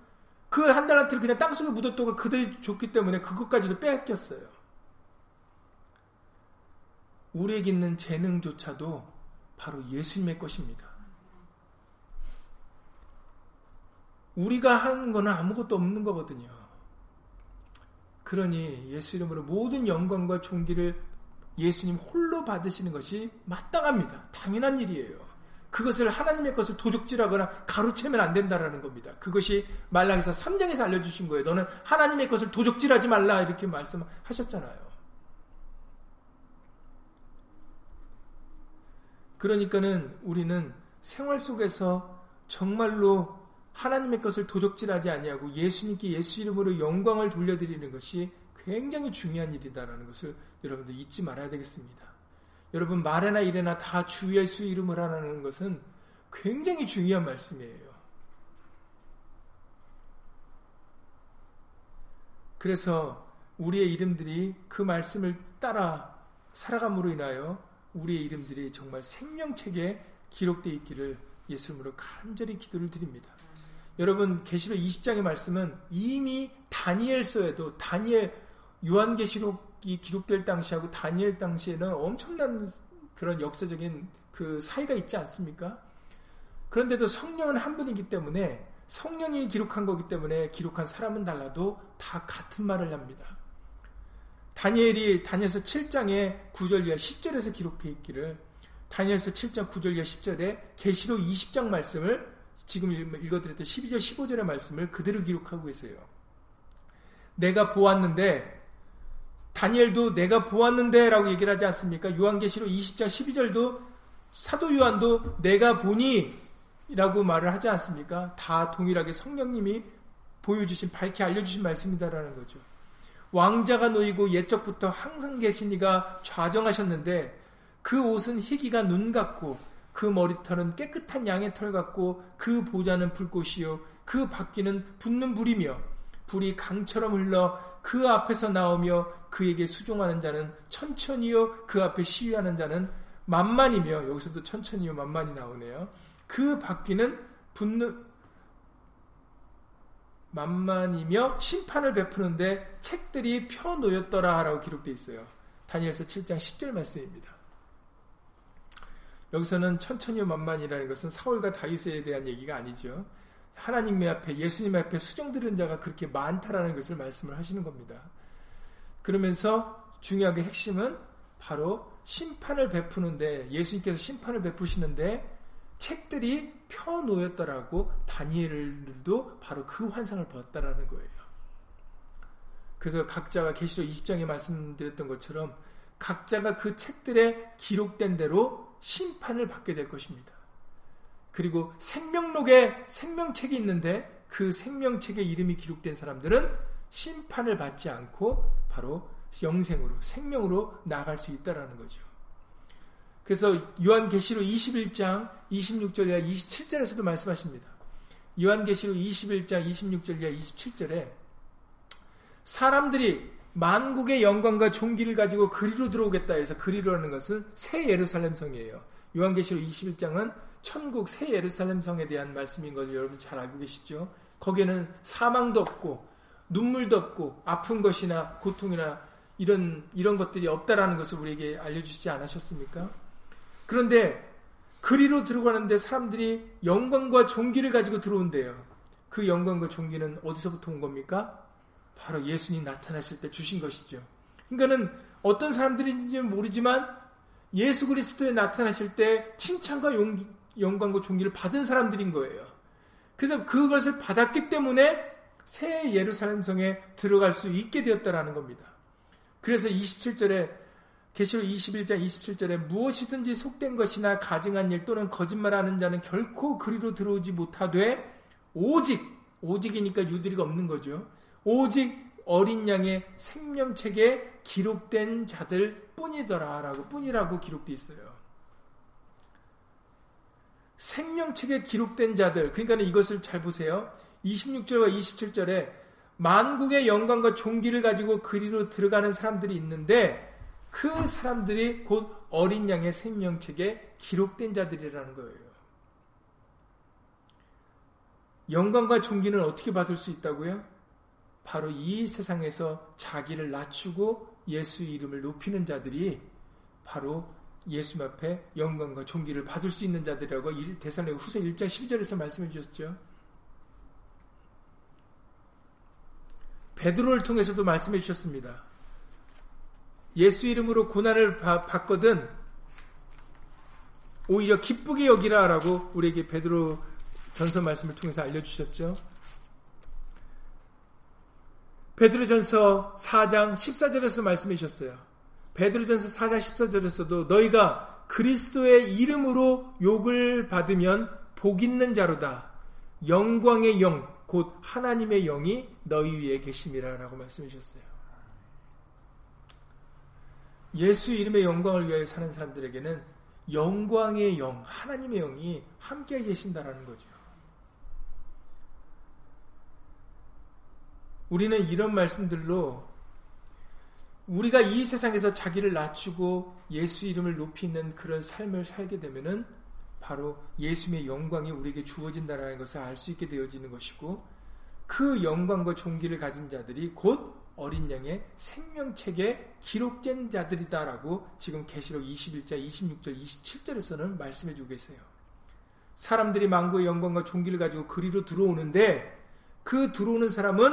그 한 달란트를 그냥 땅속에 묻었다가 그대로 줬기 때문에 그것까지도 빼앗겼어요. 우리에게 있는 재능조차도 바로 예수님의 것입니다. 우리가 하는 거는 아무것도 없는 거거든요. 그러니 예수 이름으로 모든 영광과 존귀를 예수님 홀로 받으시는 것이 마땅합니다. 당연한 일이에요. 그것을, 하나님의 것을 도둑질하거나 가로채면 안 된다라는 겁니다. 그것이 말라기서 3장에서 알려주신 거예요. 너는 하나님의 것을 도둑질하지 말라 이렇게 말씀하셨잖아요. 그러니까는 우리는 생활 속에서 정말로 하나님의 것을 도둑질하지 아니하고 예수님께 예수 이름으로 영광을 돌려드리는 것이 굉장히 중요한 일이다라는 것을 여러분들 잊지 말아야 되겠습니다. 여러분, 말에나 일에나 다 주 예수 이름을 하라는 것은 굉장히 중요한 말씀이에요. 그래서 우리의 이름들이 그 말씀을 따라 살아감으로 인하여 우리의 이름들이 정말 생명책에 기록되어 있기를 예수님으로 간절히 기도를 드립니다. 여러분, 계시록 20장의 말씀은 이미 다니엘서에도, 다니엘 요한계시록이 기록될 당시하고 다니엘 당시에는 엄청난 그런 역사적인 그 사이가 있지 않습니까? 그런데도 성령은 한 분이기 때문에, 성령이 기록한 거기 때문에 기록한 사람은 달라도 다 같은 말을 합니다. 다니엘이 다니엘서 7장의 9절 이하 10절에서 기록해 있기를, 다니엘서 7장 9절 이하 10절에 계시록 20장 말씀을, 지금 읽어드렸던 12절 15절의 말씀을 그대로 기록하고 있어요. 내가 보았는데, 다니엘도 내가 보았는데 라고 얘기를 하지 않습니까? 요한계시록 20장 12절도 사도 요한도 내가 보니 라고 말을 하지 않습니까? 다 동일하게 성령님이 보여주신, 밝히 알려주신 말씀이다라는 거죠. 왕자가 놓이고 옛적부터 항상 계신 이가 좌정하셨는데 그 옷은 희기가 눈 같고 그 머리털은 깨끗한 양의 털 같고 그 보좌는 불꽃이요 그 바퀴는 붙는 불이며 불이 강처럼 흘러 그 앞에서 나오며 그에게 수종하는 자는 천천히요 그 앞에 시위하는 자는 만만이며, 여기서도 천천히요 만만이 나오네요. 그 바퀴는 붙는 만만이며 심판을 베푸는데 책들이 펴 놓였더라 라고 기록되어 있어요. 다니엘서 7장 10절 말씀입니다. 여기서는 천천히요 만만이라는 것은 사울과 다윗에 대한 얘기가 아니죠. 하나님 앞에, 예수님 앞에 수종들은 자가 그렇게 많다라는 것을 말씀을 하시는 겁니다. 그러면서 중요하게 핵심은 바로 심판을 베푸는데, 예수님께서 심판을 베푸시는데 책들이 펴 놓였더라고 다니엘도 바로 그 환상을 보았다라는 거예요. 그래서 각자가 계시록 20장에 말씀드렸던 것처럼 각자가 그 책들에 기록된 대로 심판을 받게 될 것입니다. 그리고 생명록에 생명책이 있는데 그 생명책에 이름이 기록된 사람들은 심판을 받지 않고 바로 영생으로, 생명으로 나아갈 수 있다라는 거죠. 그래서 요한계시록 21장 26절 이하 27절에서도 말씀하십니다. 요한계시록 21장 26절 이하 27절에 사람들이 만국의 영광과 존귀를 가지고 그리로 들어오겠다 해서, 그리로라는 것은 새 예루살렘 성이에요. 요한계시록 21장은 천국 새 예루살렘 성에 대한 말씀인 걸 여러분 잘 알고 계시죠? 거기에는 사망도 없고 눈물도 없고 아픈 것이나 고통이나 이런 것들이 없다라는 것을 우리에게 알려주시지 않으셨습니까? 그런데 그리로 들어가는데 사람들이 영광과 존귀를 가지고 들어온대요. 그 영광과 존귀는 어디서부터 온 겁니까? 바로 예수님 나타나실 때 주신 것이죠. 그러니까는 어떤 사람들인지는 모르지만 예수 그리스도에 나타나실 때 칭찬과 영광과 존귀를 받은 사람들인 거예요. 그래서 그것을 받았기 때문에 새 예루살렘 성에 들어갈 수 있게 되었다라는 겁니다. 그래서 27절에 계시록 21장 27절에 무엇이든지 속된 것이나 가증한 일 또는 거짓말하는 자는 결코 그리로 들어오지 못하되 오직이니까 유들이가 없는 거죠. 오직 어린 양의 생명책에 기록된 자들 뿐이라고 기록되어 있어요. 생명책에 기록된 자들, 그러니까 이것을 잘 보세요. 26절과 27절에 만국의 영광과 존귀를 가지고 그리로 들어가는 사람들이 있는데 그 사람들이 곧 어린 양의 생명책에 기록된 자들이라는 거예요. 영광과 존귀는 어떻게 받을 수 있다고요? 바로 이 세상에서 자기를 낮추고 예수 이름을 높이는 자들이 바로 예수님 앞에 영광과 존귀를 받을 수 있는 자들이라고 데살로니가후서 1장 12절에서 말씀해 주셨죠. 베드로를 통해서도 말씀해 주셨습니다. 예수 이름으로 고난을 받거든 오히려 기쁘게 여기라 라고 우리에게 베드로전서 말씀을 통해서 알려주셨죠. 베드로전서 4장 14절에서도 말씀해 주셨어요. 베드로전서 4장 14절에서도 너희가 그리스도의 이름으로 욕을 받으면 복 있는 자로다. 영광의 영, 곧 하나님의 영이 너희 위에 계심이라 라고 말씀해 주셨어요. 예수 이름의 영광을 위하여 사는 사람들에게는 영광의 영, 하나님의 영이 함께 계신다라는 거죠. 우리는 이런 말씀들로 우리가 이 세상에서 자기를 낮추고 예수 이름을 높이는 그런 삶을 살게 되면은 바로 예수님의 영광이 우리에게 주어진다라는 것을 알 수 있게 되어지는 것이고, 그 영광과 존귀를 가진 자들이 곧 어린 양의 생명책에 기록된 자들이다라고 지금 계시록 21장 26절 27절에서는 말씀해주고 계세요. 사람들이 만고의 영광과 존귀를 가지고 그리로 들어오는데 그 들어오는 사람은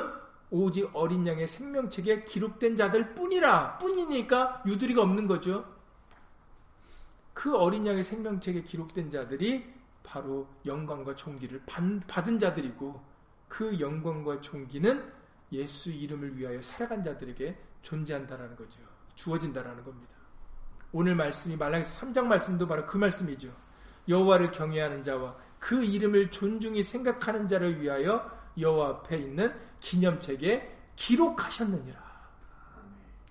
오직 어린 양의 생명책에 기록된 자들 뿐이니까 유두리가 없는 거죠. 그 어린 양의 생명책에 기록된 자들이 바로 영광과 존귀를 받은 자들이고 그 영광과 존귀는 예수 이름을 위하여 살아간 자들에게 존재한다라는 거죠. 주어진다라는 겁니다. 오늘 말씀이 말라기서 3장 말씀도 바로 그 말씀이죠. 여호와를 경외하는 자와 그 이름을 존중히 생각하는 자를 위하여 여호와 앞에 있는 기념책에 기록하셨느니라.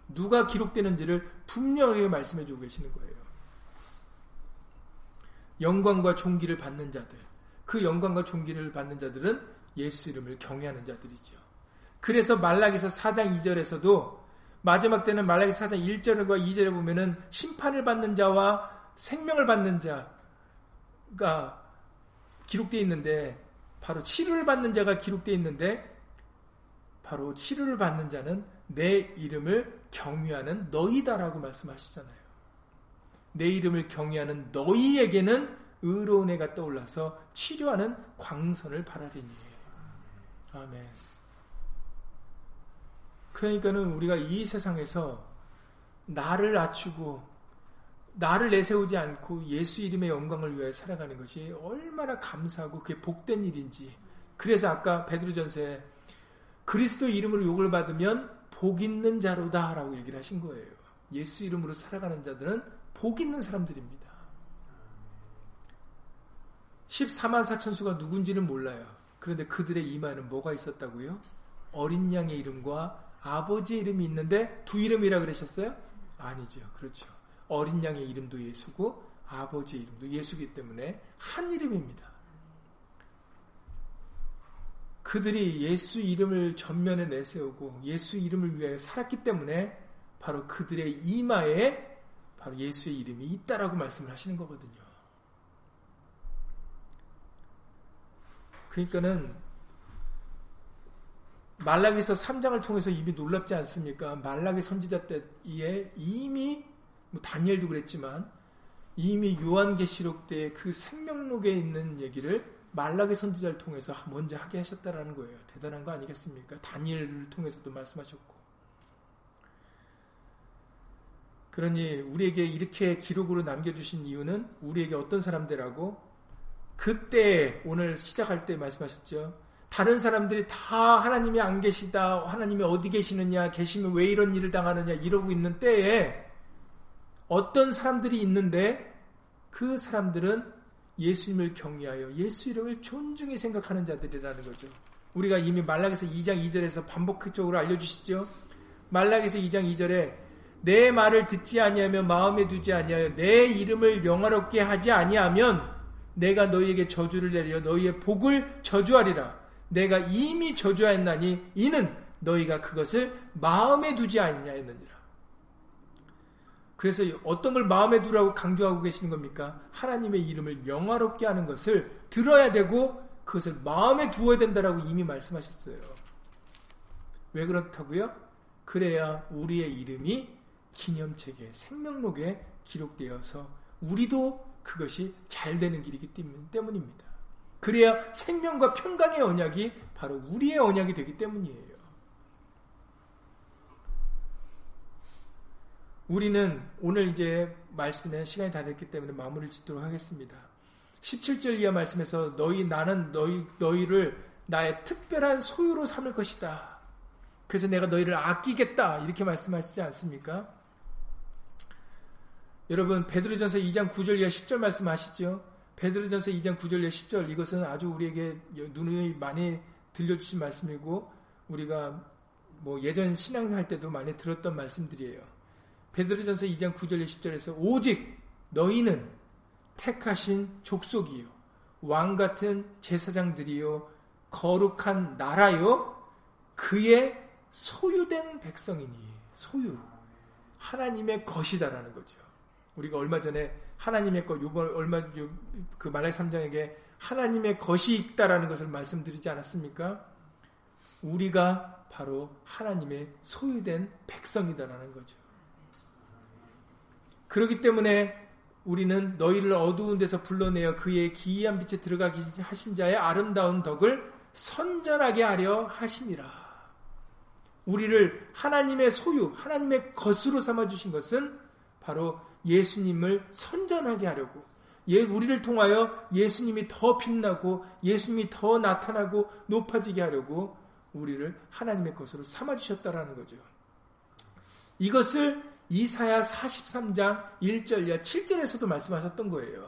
누가 기록되는지를 분명하게 말씀해주고 계시는 거예요. 영광과 존귀를 받는 자들, 그 영광과 존귀를 받는 자들은 예수 이름을 경외하는 자들이죠. 그래서 말라기서 4장 2절에서도 마지막 때는 말라기서 4장 1절과 2절에 보면은 심판을 받는 자와 생명을 받는 자가 기록되어 있는데 바로 치료를 받는 자가 기록되어 있는데 바로 치료를 받는 자는 내 이름을 경외하는 너희다라고 말씀하시잖아요. 내 이름을 경외하는 너희에게는 의로운 해가 떠올라서 치료하는 광선을 바라리니. 아멘. 그러니까는 우리가 이 세상에서 나를 낮추고 나를 내세우지 않고 예수 이름의 영광을 위해 살아가는 것이 얼마나 감사하고 그게 복된 일인지. 그래서 아까 베드로전서에 그리스도 이름으로 욕을 받으면 복 있는 자로다 라고 얘기를 하신 거예요. 예수 이름으로 살아가는 자들은 복 있는 사람들입니다. 14만 4천 수가 누군지는 몰라요. 그런데 그들의 이마에는 뭐가 있었다고요? 어린 양의 이름과 아버지의 이름이 있는데 두 이름이라 그러셨어요? 아니죠. 그렇죠. 어린 양의 이름도 예수고 아버지의 이름도 예수이기 때문에 한 이름입니다. 그들이 예수 이름을 전면에 내세우고 예수 이름을 위해 살았기 때문에 바로 그들의 이마에 바로 예수의 이름이 있다라고 말씀을 하시는 거거든요. 그러니까는 말라기서 3장을 통해서 이미 놀랍지 않습니까? 말라기 선지자 때에 이미 다니엘도 그랬지만 이미 요한계시록 때에 그 생명록에 있는 얘기를 말라기 선지자를 통해서 먼저 하게 하셨다라는 거예요. 대단한 거 아니겠습니까? 다니엘을 통해서도 말씀하셨고. 그러니 우리에게 이렇게 기록으로 남겨주신 이유는 우리에게 어떤 사람들하고 그때 오늘 시작할 때 말씀하셨죠. 다른 사람들이 다 하나님이 안 계시다, 하나님이 어디 계시느냐, 계시면 왜 이런 일을 당하느냐 이러고 있는 때에 어떤 사람들이 있는데 그 사람들은 예수님을 경외하여 예수 이름을 존중히 생각하는 자들이라는 거죠. 우리가 이미 말라기서 2장 2절에서 반복적으로 알려주시죠. 말라기서 2장 2절에 내 말을 듣지 아니하며 마음에 두지 아니하여 내 이름을 영화롭게 하지 아니하면 내가 너희에게 저주를 내려 너희의 복을 저주하리라. 내가 이미 저주하였나니 이는 너희가 그것을 마음에 두지 않냐 했느니라. 그래서 어떤 걸 마음에 두라고 강조하고 계시는 겁니까? 하나님의 이름을 영화롭게 하는 것을 들어야 되고 그것을 마음에 두어야 된다라고 이미 말씀하셨어요. 왜 그렇다고요? 그래야 우리의 이름이 기념책에 생명록에 기록되어서 우리도 그것이 잘 되는 길이기 때문입니다. 그래야 생명과 평강의 언약이 바로 우리의 언약이 되기 때문이에요. 우리는 오늘 이제 말씀에 시간이 다 됐기 때문에 마무리를 짓도록 하겠습니다. 17절 이하 말씀에서 나는 너희를 나의 특별한 소유로 삼을 것이다. 그래서 내가 너희를 아끼겠다. 이렇게 말씀하시지 않습니까? 여러분 베드로전서 2장 9절 이하 10절 말씀 아시죠? 베드로전서 2장 9절에 10절 이것은 아주 우리에게 눈이 많이 들려주신 말씀이고 우리가 예전 신앙할 때도 많이 들었던 말씀들이에요. 베드로전서 2장 9절에 10절에서 오직 너희는 택하신 족속이요 왕같은 제사장들이요 거룩한 나라요 그의 소유된 백성이니. 소유 하나님의 것이다라는 거죠. 우리가 얼마 전에 하나님의 것, 그 말라기 3장에게 하나님의 것이 있다라는 것을 말씀드리지 않았습니까? 우리가 바로 하나님의 소유된 백성이다라는 거죠. 그렇기 때문에 우리는 너희를 어두운 데서 불러내어 그의 기이한 빛에 들어가게 하신 자의 아름다운 덕을 선전하게 하려 하심이라. 우리를 하나님의 소유, 하나님의 것으로 삼아주신 것은 바로 예수님을 선전하게 하려고, 우리를 통하여 예수님이 더 빛나고 예수님이 더 나타나고 높아지게 하려고 우리를 하나님의 것으로 삼아주셨다라는 거죠. 이것을 이사야 43장 1절이야 7절에서도 말씀하셨던 거예요.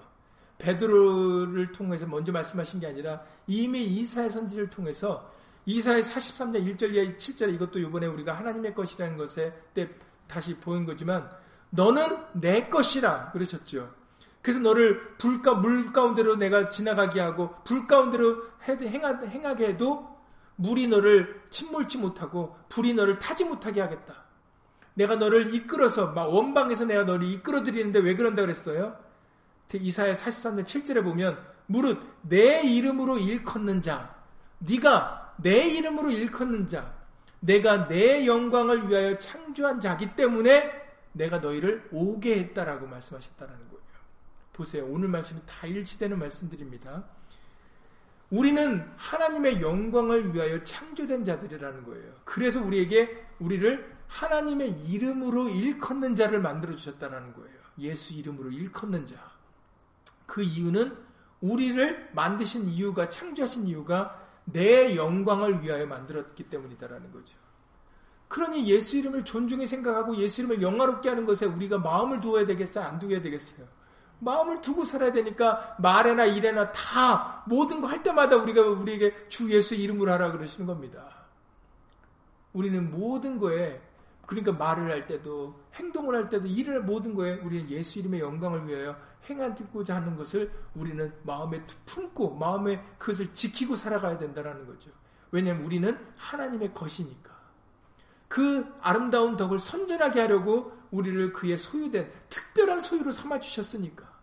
베드로를 통해서 먼저 말씀하신 게 아니라 이미 이사야 선지를 통해서 이사야 43장 1절이야 7절, 이것도 이번에 우리가 하나님의 것이라는 것에 때 다시 보는 거지만 너는 내 것이라 그러셨죠. 그래서 너를 불과 물 가운데로 내가 지나가게 하고 불 가운데로 행하게 해도 물이 너를 침몰치 못하고 불이 너를 타지 못하게 하겠다. 내가 너를 이끌어서 막 원방에서 내가 너를 이끌어드리는데 왜 그런다 그랬어요? 이사야 43장 7절에 보면 무릇 내 이름으로 일컫는 자, 네가 내 이름으로 일컫는 자, 내가 내 영광을 위하여 창조한 자기 때문에 내가 너희를 오게 했다라고 말씀하셨다라는 거예요. 보세요. 오늘 말씀이 다 일치되는 말씀들입니다. 우리는 하나님의 영광을 위하여 창조된 자들이라는 거예요. 그래서 우리를 하나님의 이름으로 일컫는 자를 만들어주셨다는 거예요. 예수 이름으로 일컫는 자. 그 이유는 우리를 만드신 이유가, 창조하신 이유가 내 영광을 위하여 만들었기 때문이다라는 거죠. 그러니 예수 이름을 존중히 생각하고 예수 이름을 영화롭게 하는 것에 우리가 마음을 두어야 되겠어요? 안 두어야 되겠어요? 마음을 두고 살아야 되니까 말에나 일에나 다 모든 거 할 때마다 우리에게 주 예수의 이름으로 하라 그러시는 겁니다. 우리는 모든 거에, 그러니까 말을 할 때도 행동을 할 때도 일을 모든 거에 우리는 예수 이름의 영광을 위하여 행하고자 하는 것을 우리는 마음에 품고 마음에 그것을 지키고 살아가야 된다는 거죠. 왜냐하면 우리는 하나님의 것이니까. 그 아름다운 덕을 선전하게 하려고 우리를 그의 소유된 특별한 소유로 삼아주셨으니까.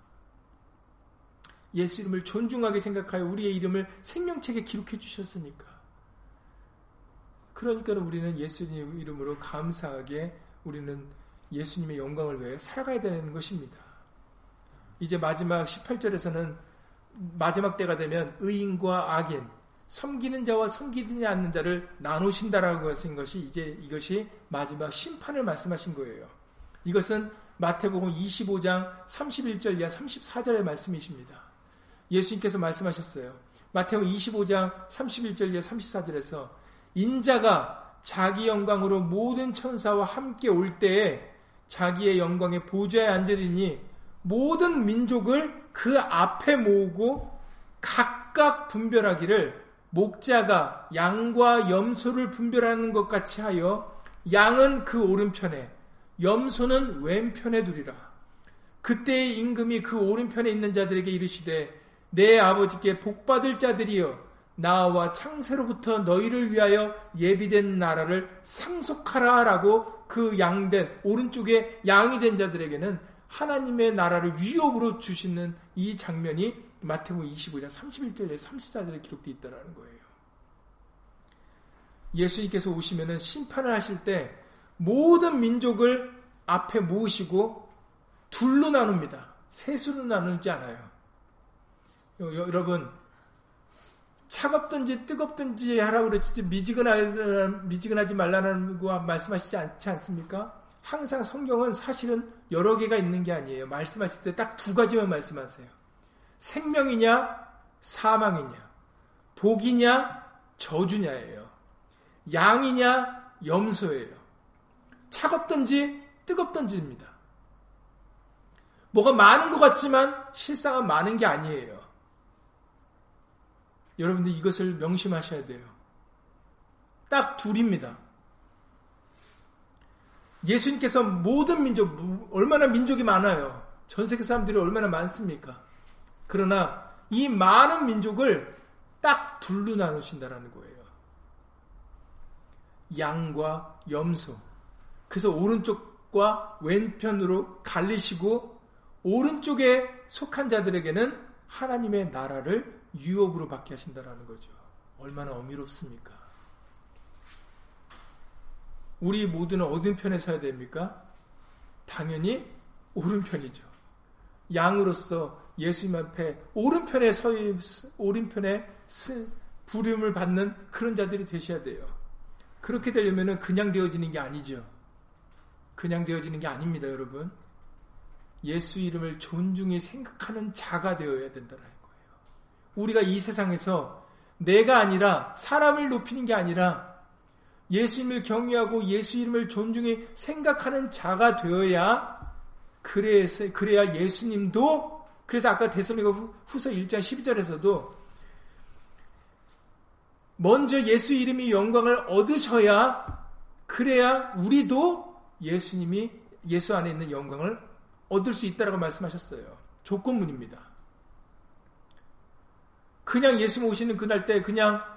예수 이름을 존중하게 생각하여 우리의 이름을 생명책에 기록해 주셨으니까. 그러니까 우리는 예수님 이름으로 감사하게 우리는 예수님의 영광을 위해 살아가야 되는 것입니다. 이제 마지막 18절에서는 마지막 때가 되면 의인과 악인, 섬기는 자와 섬기지 않는 자를 나누신다라고 하신 것이 이제 이것이 마지막 심판을 말씀하신 거예요. 이것은 마태복음 25장 31절 이하 34절의 말씀이십니다. 예수님께서 말씀하셨어요. 마태복음 25장 31절 이하 34절에서 인자가 자기 영광으로 모든 천사와 함께 올 때에 자기의 영광의 보좌에 앉으리니 모든 민족을 그 앞에 모으고 각각 분별하기를 목자가 양과 염소를 분별하는 것 같이 하여 양은 그 오른편에 염소는 왼편에 두리라. 그때의 임금이 그 오른편에 있는 자들에게 이르시되 내 아버지께 복받을 자들이여 나와 창세로부터 너희를 위하여 예비된 나라를 상속하라 라고 그 양된 오른쪽에 양이 된 자들에게는 하나님의 나라를 위협으로 주시는 이 장면이 마태복음 25장 31절에 34절에 기록되어 있다는 거예요. 예수님께서 오시면은 심판을 하실 때 모든 민족을 앞에 모으시고 둘로 나눕니다. 세수로 나누지 않아요. 여러분, 차갑든지 뜨겁든지 하라고 그랬지 미지근하지 말라고 말씀하시지 않지 않습니까? 항상 성경은 사실은 여러 개가 있는 게 아니에요. 말씀하실 때 딱 두 가지만 말씀하세요. 생명이냐 사망이냐, 복이냐 저주냐예요. 양이냐 염소예요. 차갑든지 뜨겁든지입니다. 뭐가 많은 것 같지만 실상은 많은 게 아니에요. 여러분들 이것을 명심하셔야 돼요. 딱 둘입니다. 예수님께서 모든 민족, 얼마나 민족이 많아요. 전 세계 사람들이 얼마나 많습니까? 그러나 이 많은 민족을 딱 둘로 나누신다라는 거예요. 양과 염소. 그래서 오른쪽과 왼편으로 갈리시고 오른쪽에 속한 자들에게는 하나님의 나라를 유업으로 받게 하신다라는 거죠. 얼마나 어미롭습니까? 우리 모두는 어느 편에 서야 됩니까? 당연히 오른편이죠. 양으로서 예수님 앞에 오른편에 오른편에 부름을 받는 그런 자들이 되셔야 돼요. 그렇게 되려면 그냥 되어지는 게 아니죠. 그냥 되어지는 게 아닙니다, 여러분. 예수 이름을 존중히 생각하는 자가 되어야 된다는 거예요. 우리가 이 세상에서 내가 아니라 사람을 높이는 게 아니라 예수님을 경외하고 예수 이름을 존중히 생각하는 자가 되어야, 그래야 예수님도, 그래서 아까 데살로니가후서 1장 12절에서도 먼저 예수 이름이 영광을 얻으셔야, 그래야 우리도 예수님이 예수 안에 있는 영광을 얻을 수 있다라고 말씀하셨어요. 조건문입니다. 그냥 예수 모시는 그날 때 그냥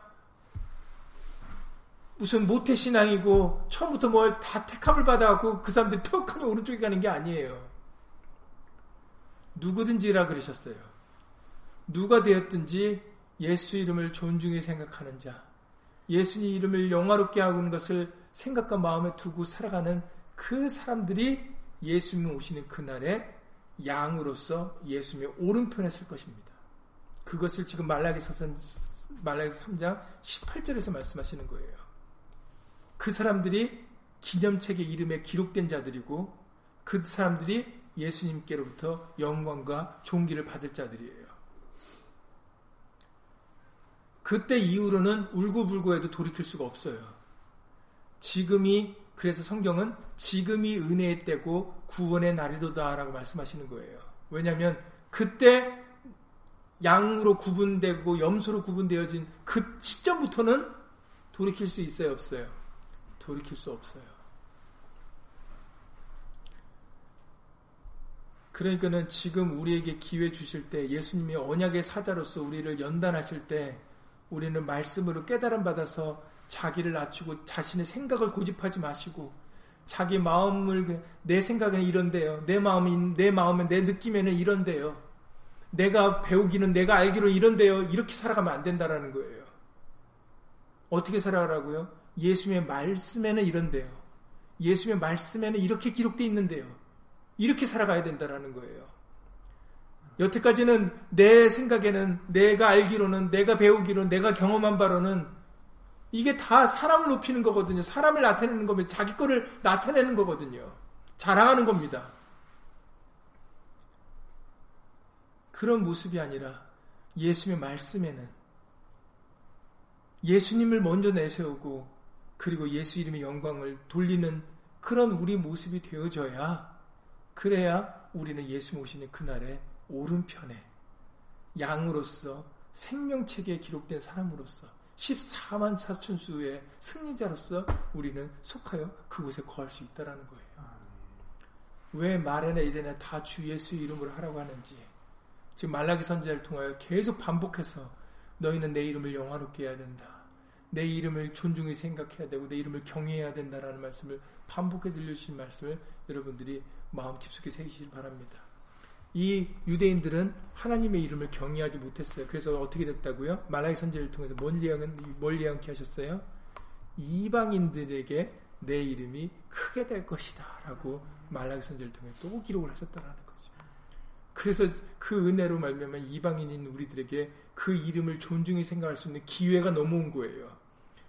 무슨 모태신앙이고 처음부터 뭘 다 택함을 받아갖고 그 사람들이 턱하니 오른쪽에 가는 게 아니에요. 누구든지라 그러셨어요. 누가 되었든지 예수 이름을 존중히 생각하는 자, 예수님 이름을 영화롭게 하는 것을 생각과 마음에 두고 살아가는 그 사람들이 예수님 오시는 그날에 양으로서 예수님의 오른편에 설 것입니다. 그것을 지금 말라기 3장 18절에서 말씀하시는 거예요. 그 사람들이 기념책의 이름에 기록된 자들이고, 그 사람들이 예수님께로부터 영광과 존귀를 받을 자들이에요. 그때 이후로는 울고불고해도 돌이킬 수가 없어요. 그래서 성경은 지금이 은혜의 때고 구원의 날이로다 라고 말씀하시는 거예요. 왜냐하면 그때 양으로 구분되고 염소로 구분되어진 그 시점부터는 돌이킬 수 있어요, 없어요? 돌이킬 수 없어요. 그러니까는 지금 우리에게 기회 주실 때, 예수님이 언약의 사자로서 우리를 연단하실 때, 우리는 말씀으로 깨달음 받아서 자기를 낮추고 자신의 생각을 고집하지 마시고, 자기 마음을, 내 생각에는 이런데요, 내 마음에 내 느낌에는 이런데요, 내가 배우기는 내가 알기로 이런데요, 이렇게 살아가면 안 된다라는 거예요. 어떻게 살아가라고요? 예수님의 말씀에는 이런데요, 예수님의 말씀에는 이렇게 기록되어 있는데요, 이렇게 살아가야 된다라는 거예요. 여태까지는 내 생각에는, 내가 알기로는, 내가 배우기로는, 내가 경험한 바로는, 이게 다 사람을 높이는 거거든요. 사람을 나타내는 거면 자기 거를 나타내는 거거든요. 자랑하는 겁니다. 그런 모습이 아니라 예수님의 말씀에는 예수님을 먼저 내세우고, 그리고 예수 이름의 영광을 돌리는 그런 우리 모습이 되어져야, 그래야 우리는 예수 모시는 그날에 오른편에 양으로서, 생명책에 기록된 사람으로서, 14만 사천수의 승리자로서 우리는 속하여 그곳에 거할 수 있다라는 거예요. 왜 말에나 이래나 다 주 예수 이름으로 하라고 하는지 지금 말라기 선지자를 통하여 계속 반복해서, 너희는 내 이름을 영화롭게 해야 된다, 내 이름을 존중히 생각해야 되고 내 이름을 경외해야 된다라는 말씀을 반복해 들려주신 말씀을 여러분들이 마음 깊숙이 새기시길 바랍니다. 이 유대인들은 하나님의 이름을 경외하지 못했어요. 그래서 어떻게 됐다고요? 말라기 선지자를 통해서 멀리하게 하셨어요. 이방인들에게 내 이름이 크게 될 것이다 라고 말라기 선지자를 통해 또 기록을 하셨다라는 거죠. 그래서 그 은혜로 말미암아 이방인인 우리들에게 그 이름을 존중히 생각할 수 있는 기회가 넘어온 거예요.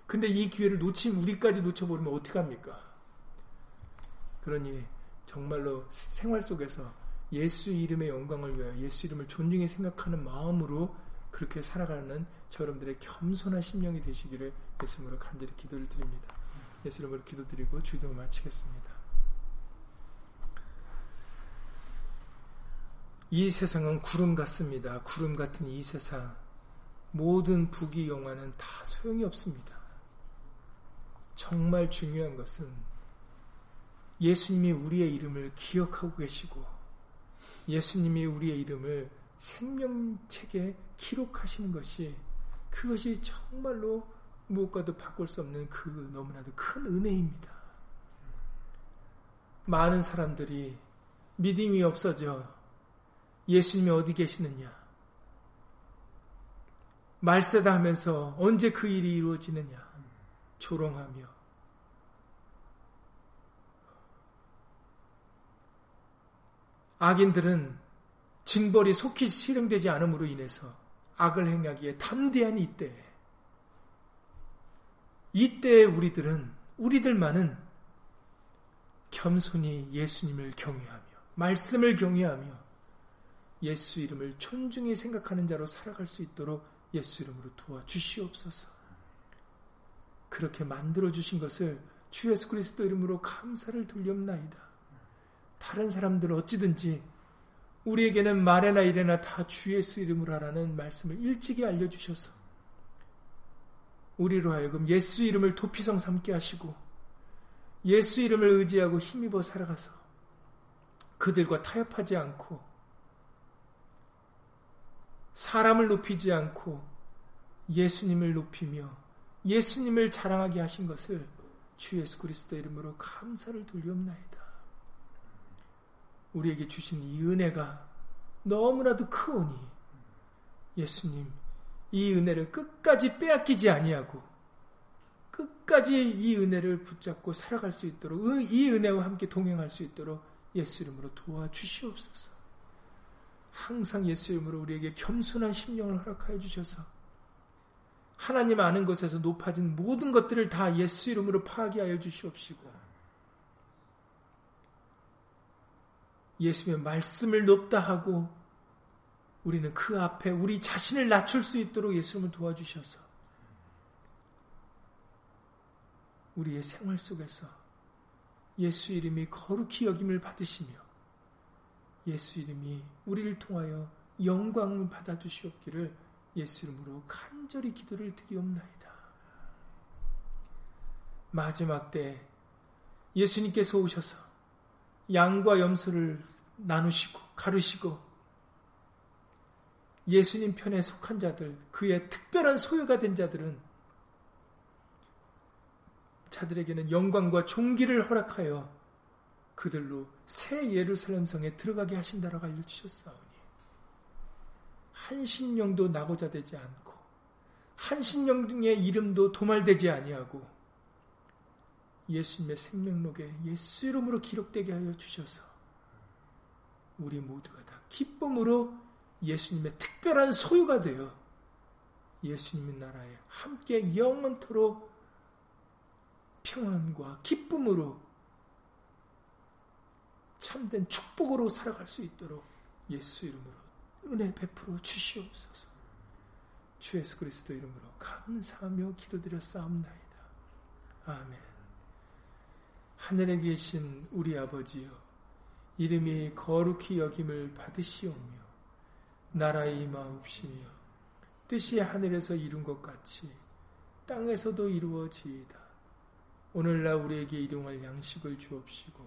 근데 이 기회를 우리까지 놓쳐버리면 어떡합니까? 그러니 정말로 생활 속에서 예수 이름의 영광을 위하여 예수 이름을 존중히 생각하는 마음으로 그렇게 살아가는 저여러분들의 겸손한 심령이 되시기를 예수님으로 간절히 기도를 드립니다. 예수 이름으로 기도드리고 주기도 마치겠습니다. 이 세상은 구름 같습니다. 구름 같은 이 세상, 모든 부귀영화는 다 소용이 없습니다. 정말 중요한 것은 예수님이 우리의 이름을 기억하고 계시고, 예수님이 우리의 이름을 생명책에 기록하시는 것이, 그것이 정말로 무엇과도 바꿀 수 없는 그 너무나도 큰 은혜입니다. 많은 사람들이 믿음이 없어져 예수님이 어디 계시느냐, 말세다 하면서 언제 그 일이 이루어지느냐 조롱하며 악인들은 징벌이 속히 실행되지 않음으로 인해서 악을 행하기에 담대한 이때에 우리들만은 겸손히 예수님을 경외하며 말씀을 경외하며 예수 이름을 존중히 생각하는 자로 살아갈 수 있도록 예수 이름으로 도와주시옵소서. 그렇게 만들어주신 것을 주 예수 그리스도 이름으로 감사를 돌리옵나이다. 다른 사람들 어찌든지 우리에게는 말해나 이래나 다 주 예수 이름으로 하라는 말씀을 일찍이 알려주셔서 우리로 하여금 예수 이름을 도피성 삼게 하시고 예수 이름을 의지하고 힘입어 살아가서 그들과 타협하지 않고 사람을 높이지 않고 예수님을 높이며 예수님을 자랑하게 하신 것을 주 예수 그리스도 이름으로 감사를 돌리옵나이다. 우리에게 주신 이 은혜가 너무나도 크오니 예수님 이 은혜를 끝까지 빼앗기지 아니하고 끝까지 이 은혜를 붙잡고 살아갈 수 있도록 이 은혜와 함께 동행할 수 있도록 예수 이름으로 도와주시옵소서. 항상 예수 이름으로 우리에게 겸손한 심령을 허락하여 주셔서 하나님 아는 것에서 높아진 모든 것들을 다 예수 이름으로 파괴하여 주시옵시고 예수님의 말씀을 높다 하고 우리는 그 앞에 우리 자신을 낮출 수 있도록 예수님을 도와주셔서 우리의 생활 속에서 예수 이름이 거룩히 여김을 받으시며 예수 이름이 우리를 통하여 영광을 받아주시옵기를 예수 이름으로 간절히 기도를 드리옵나이다. 마지막 때 예수님께서 오셔서 양과 염소를 나누시고 가르시고 예수님 편에 속한 자들, 그의 특별한 소유가 된 자들에게는 영광과 존귀를 허락하여 그들로 새 예루살렘 성에 들어가게 하신다라고 알려주셨사오니 한 심령도 낙오자되지 않고 한 심령의 이름도 도말되지 아니하고 예수님의 생명록에 예수 이름으로 기록되게 하여 주셔서 우리 모두가 다 기쁨으로 예수님의 특별한 소유가 되어 예수님의 나라에 함께 영원토록 평안과 기쁨으로 참된 축복으로 살아갈 수 있도록 예수 이름으로 은혜 베풀어 주시옵소서. 주 예수 그리스도 이름으로 감사하며 기도드렸사옵나이다. 아멘. 하늘에 계신 우리 아버지여, 이름이 거룩히 여김을 받으시오며 나라에 임하옵시며 뜻이 하늘에서 이룬 것 같이 땅에서도 이루어지이다. 오늘날 우리에게 일용할 양식을 주옵시고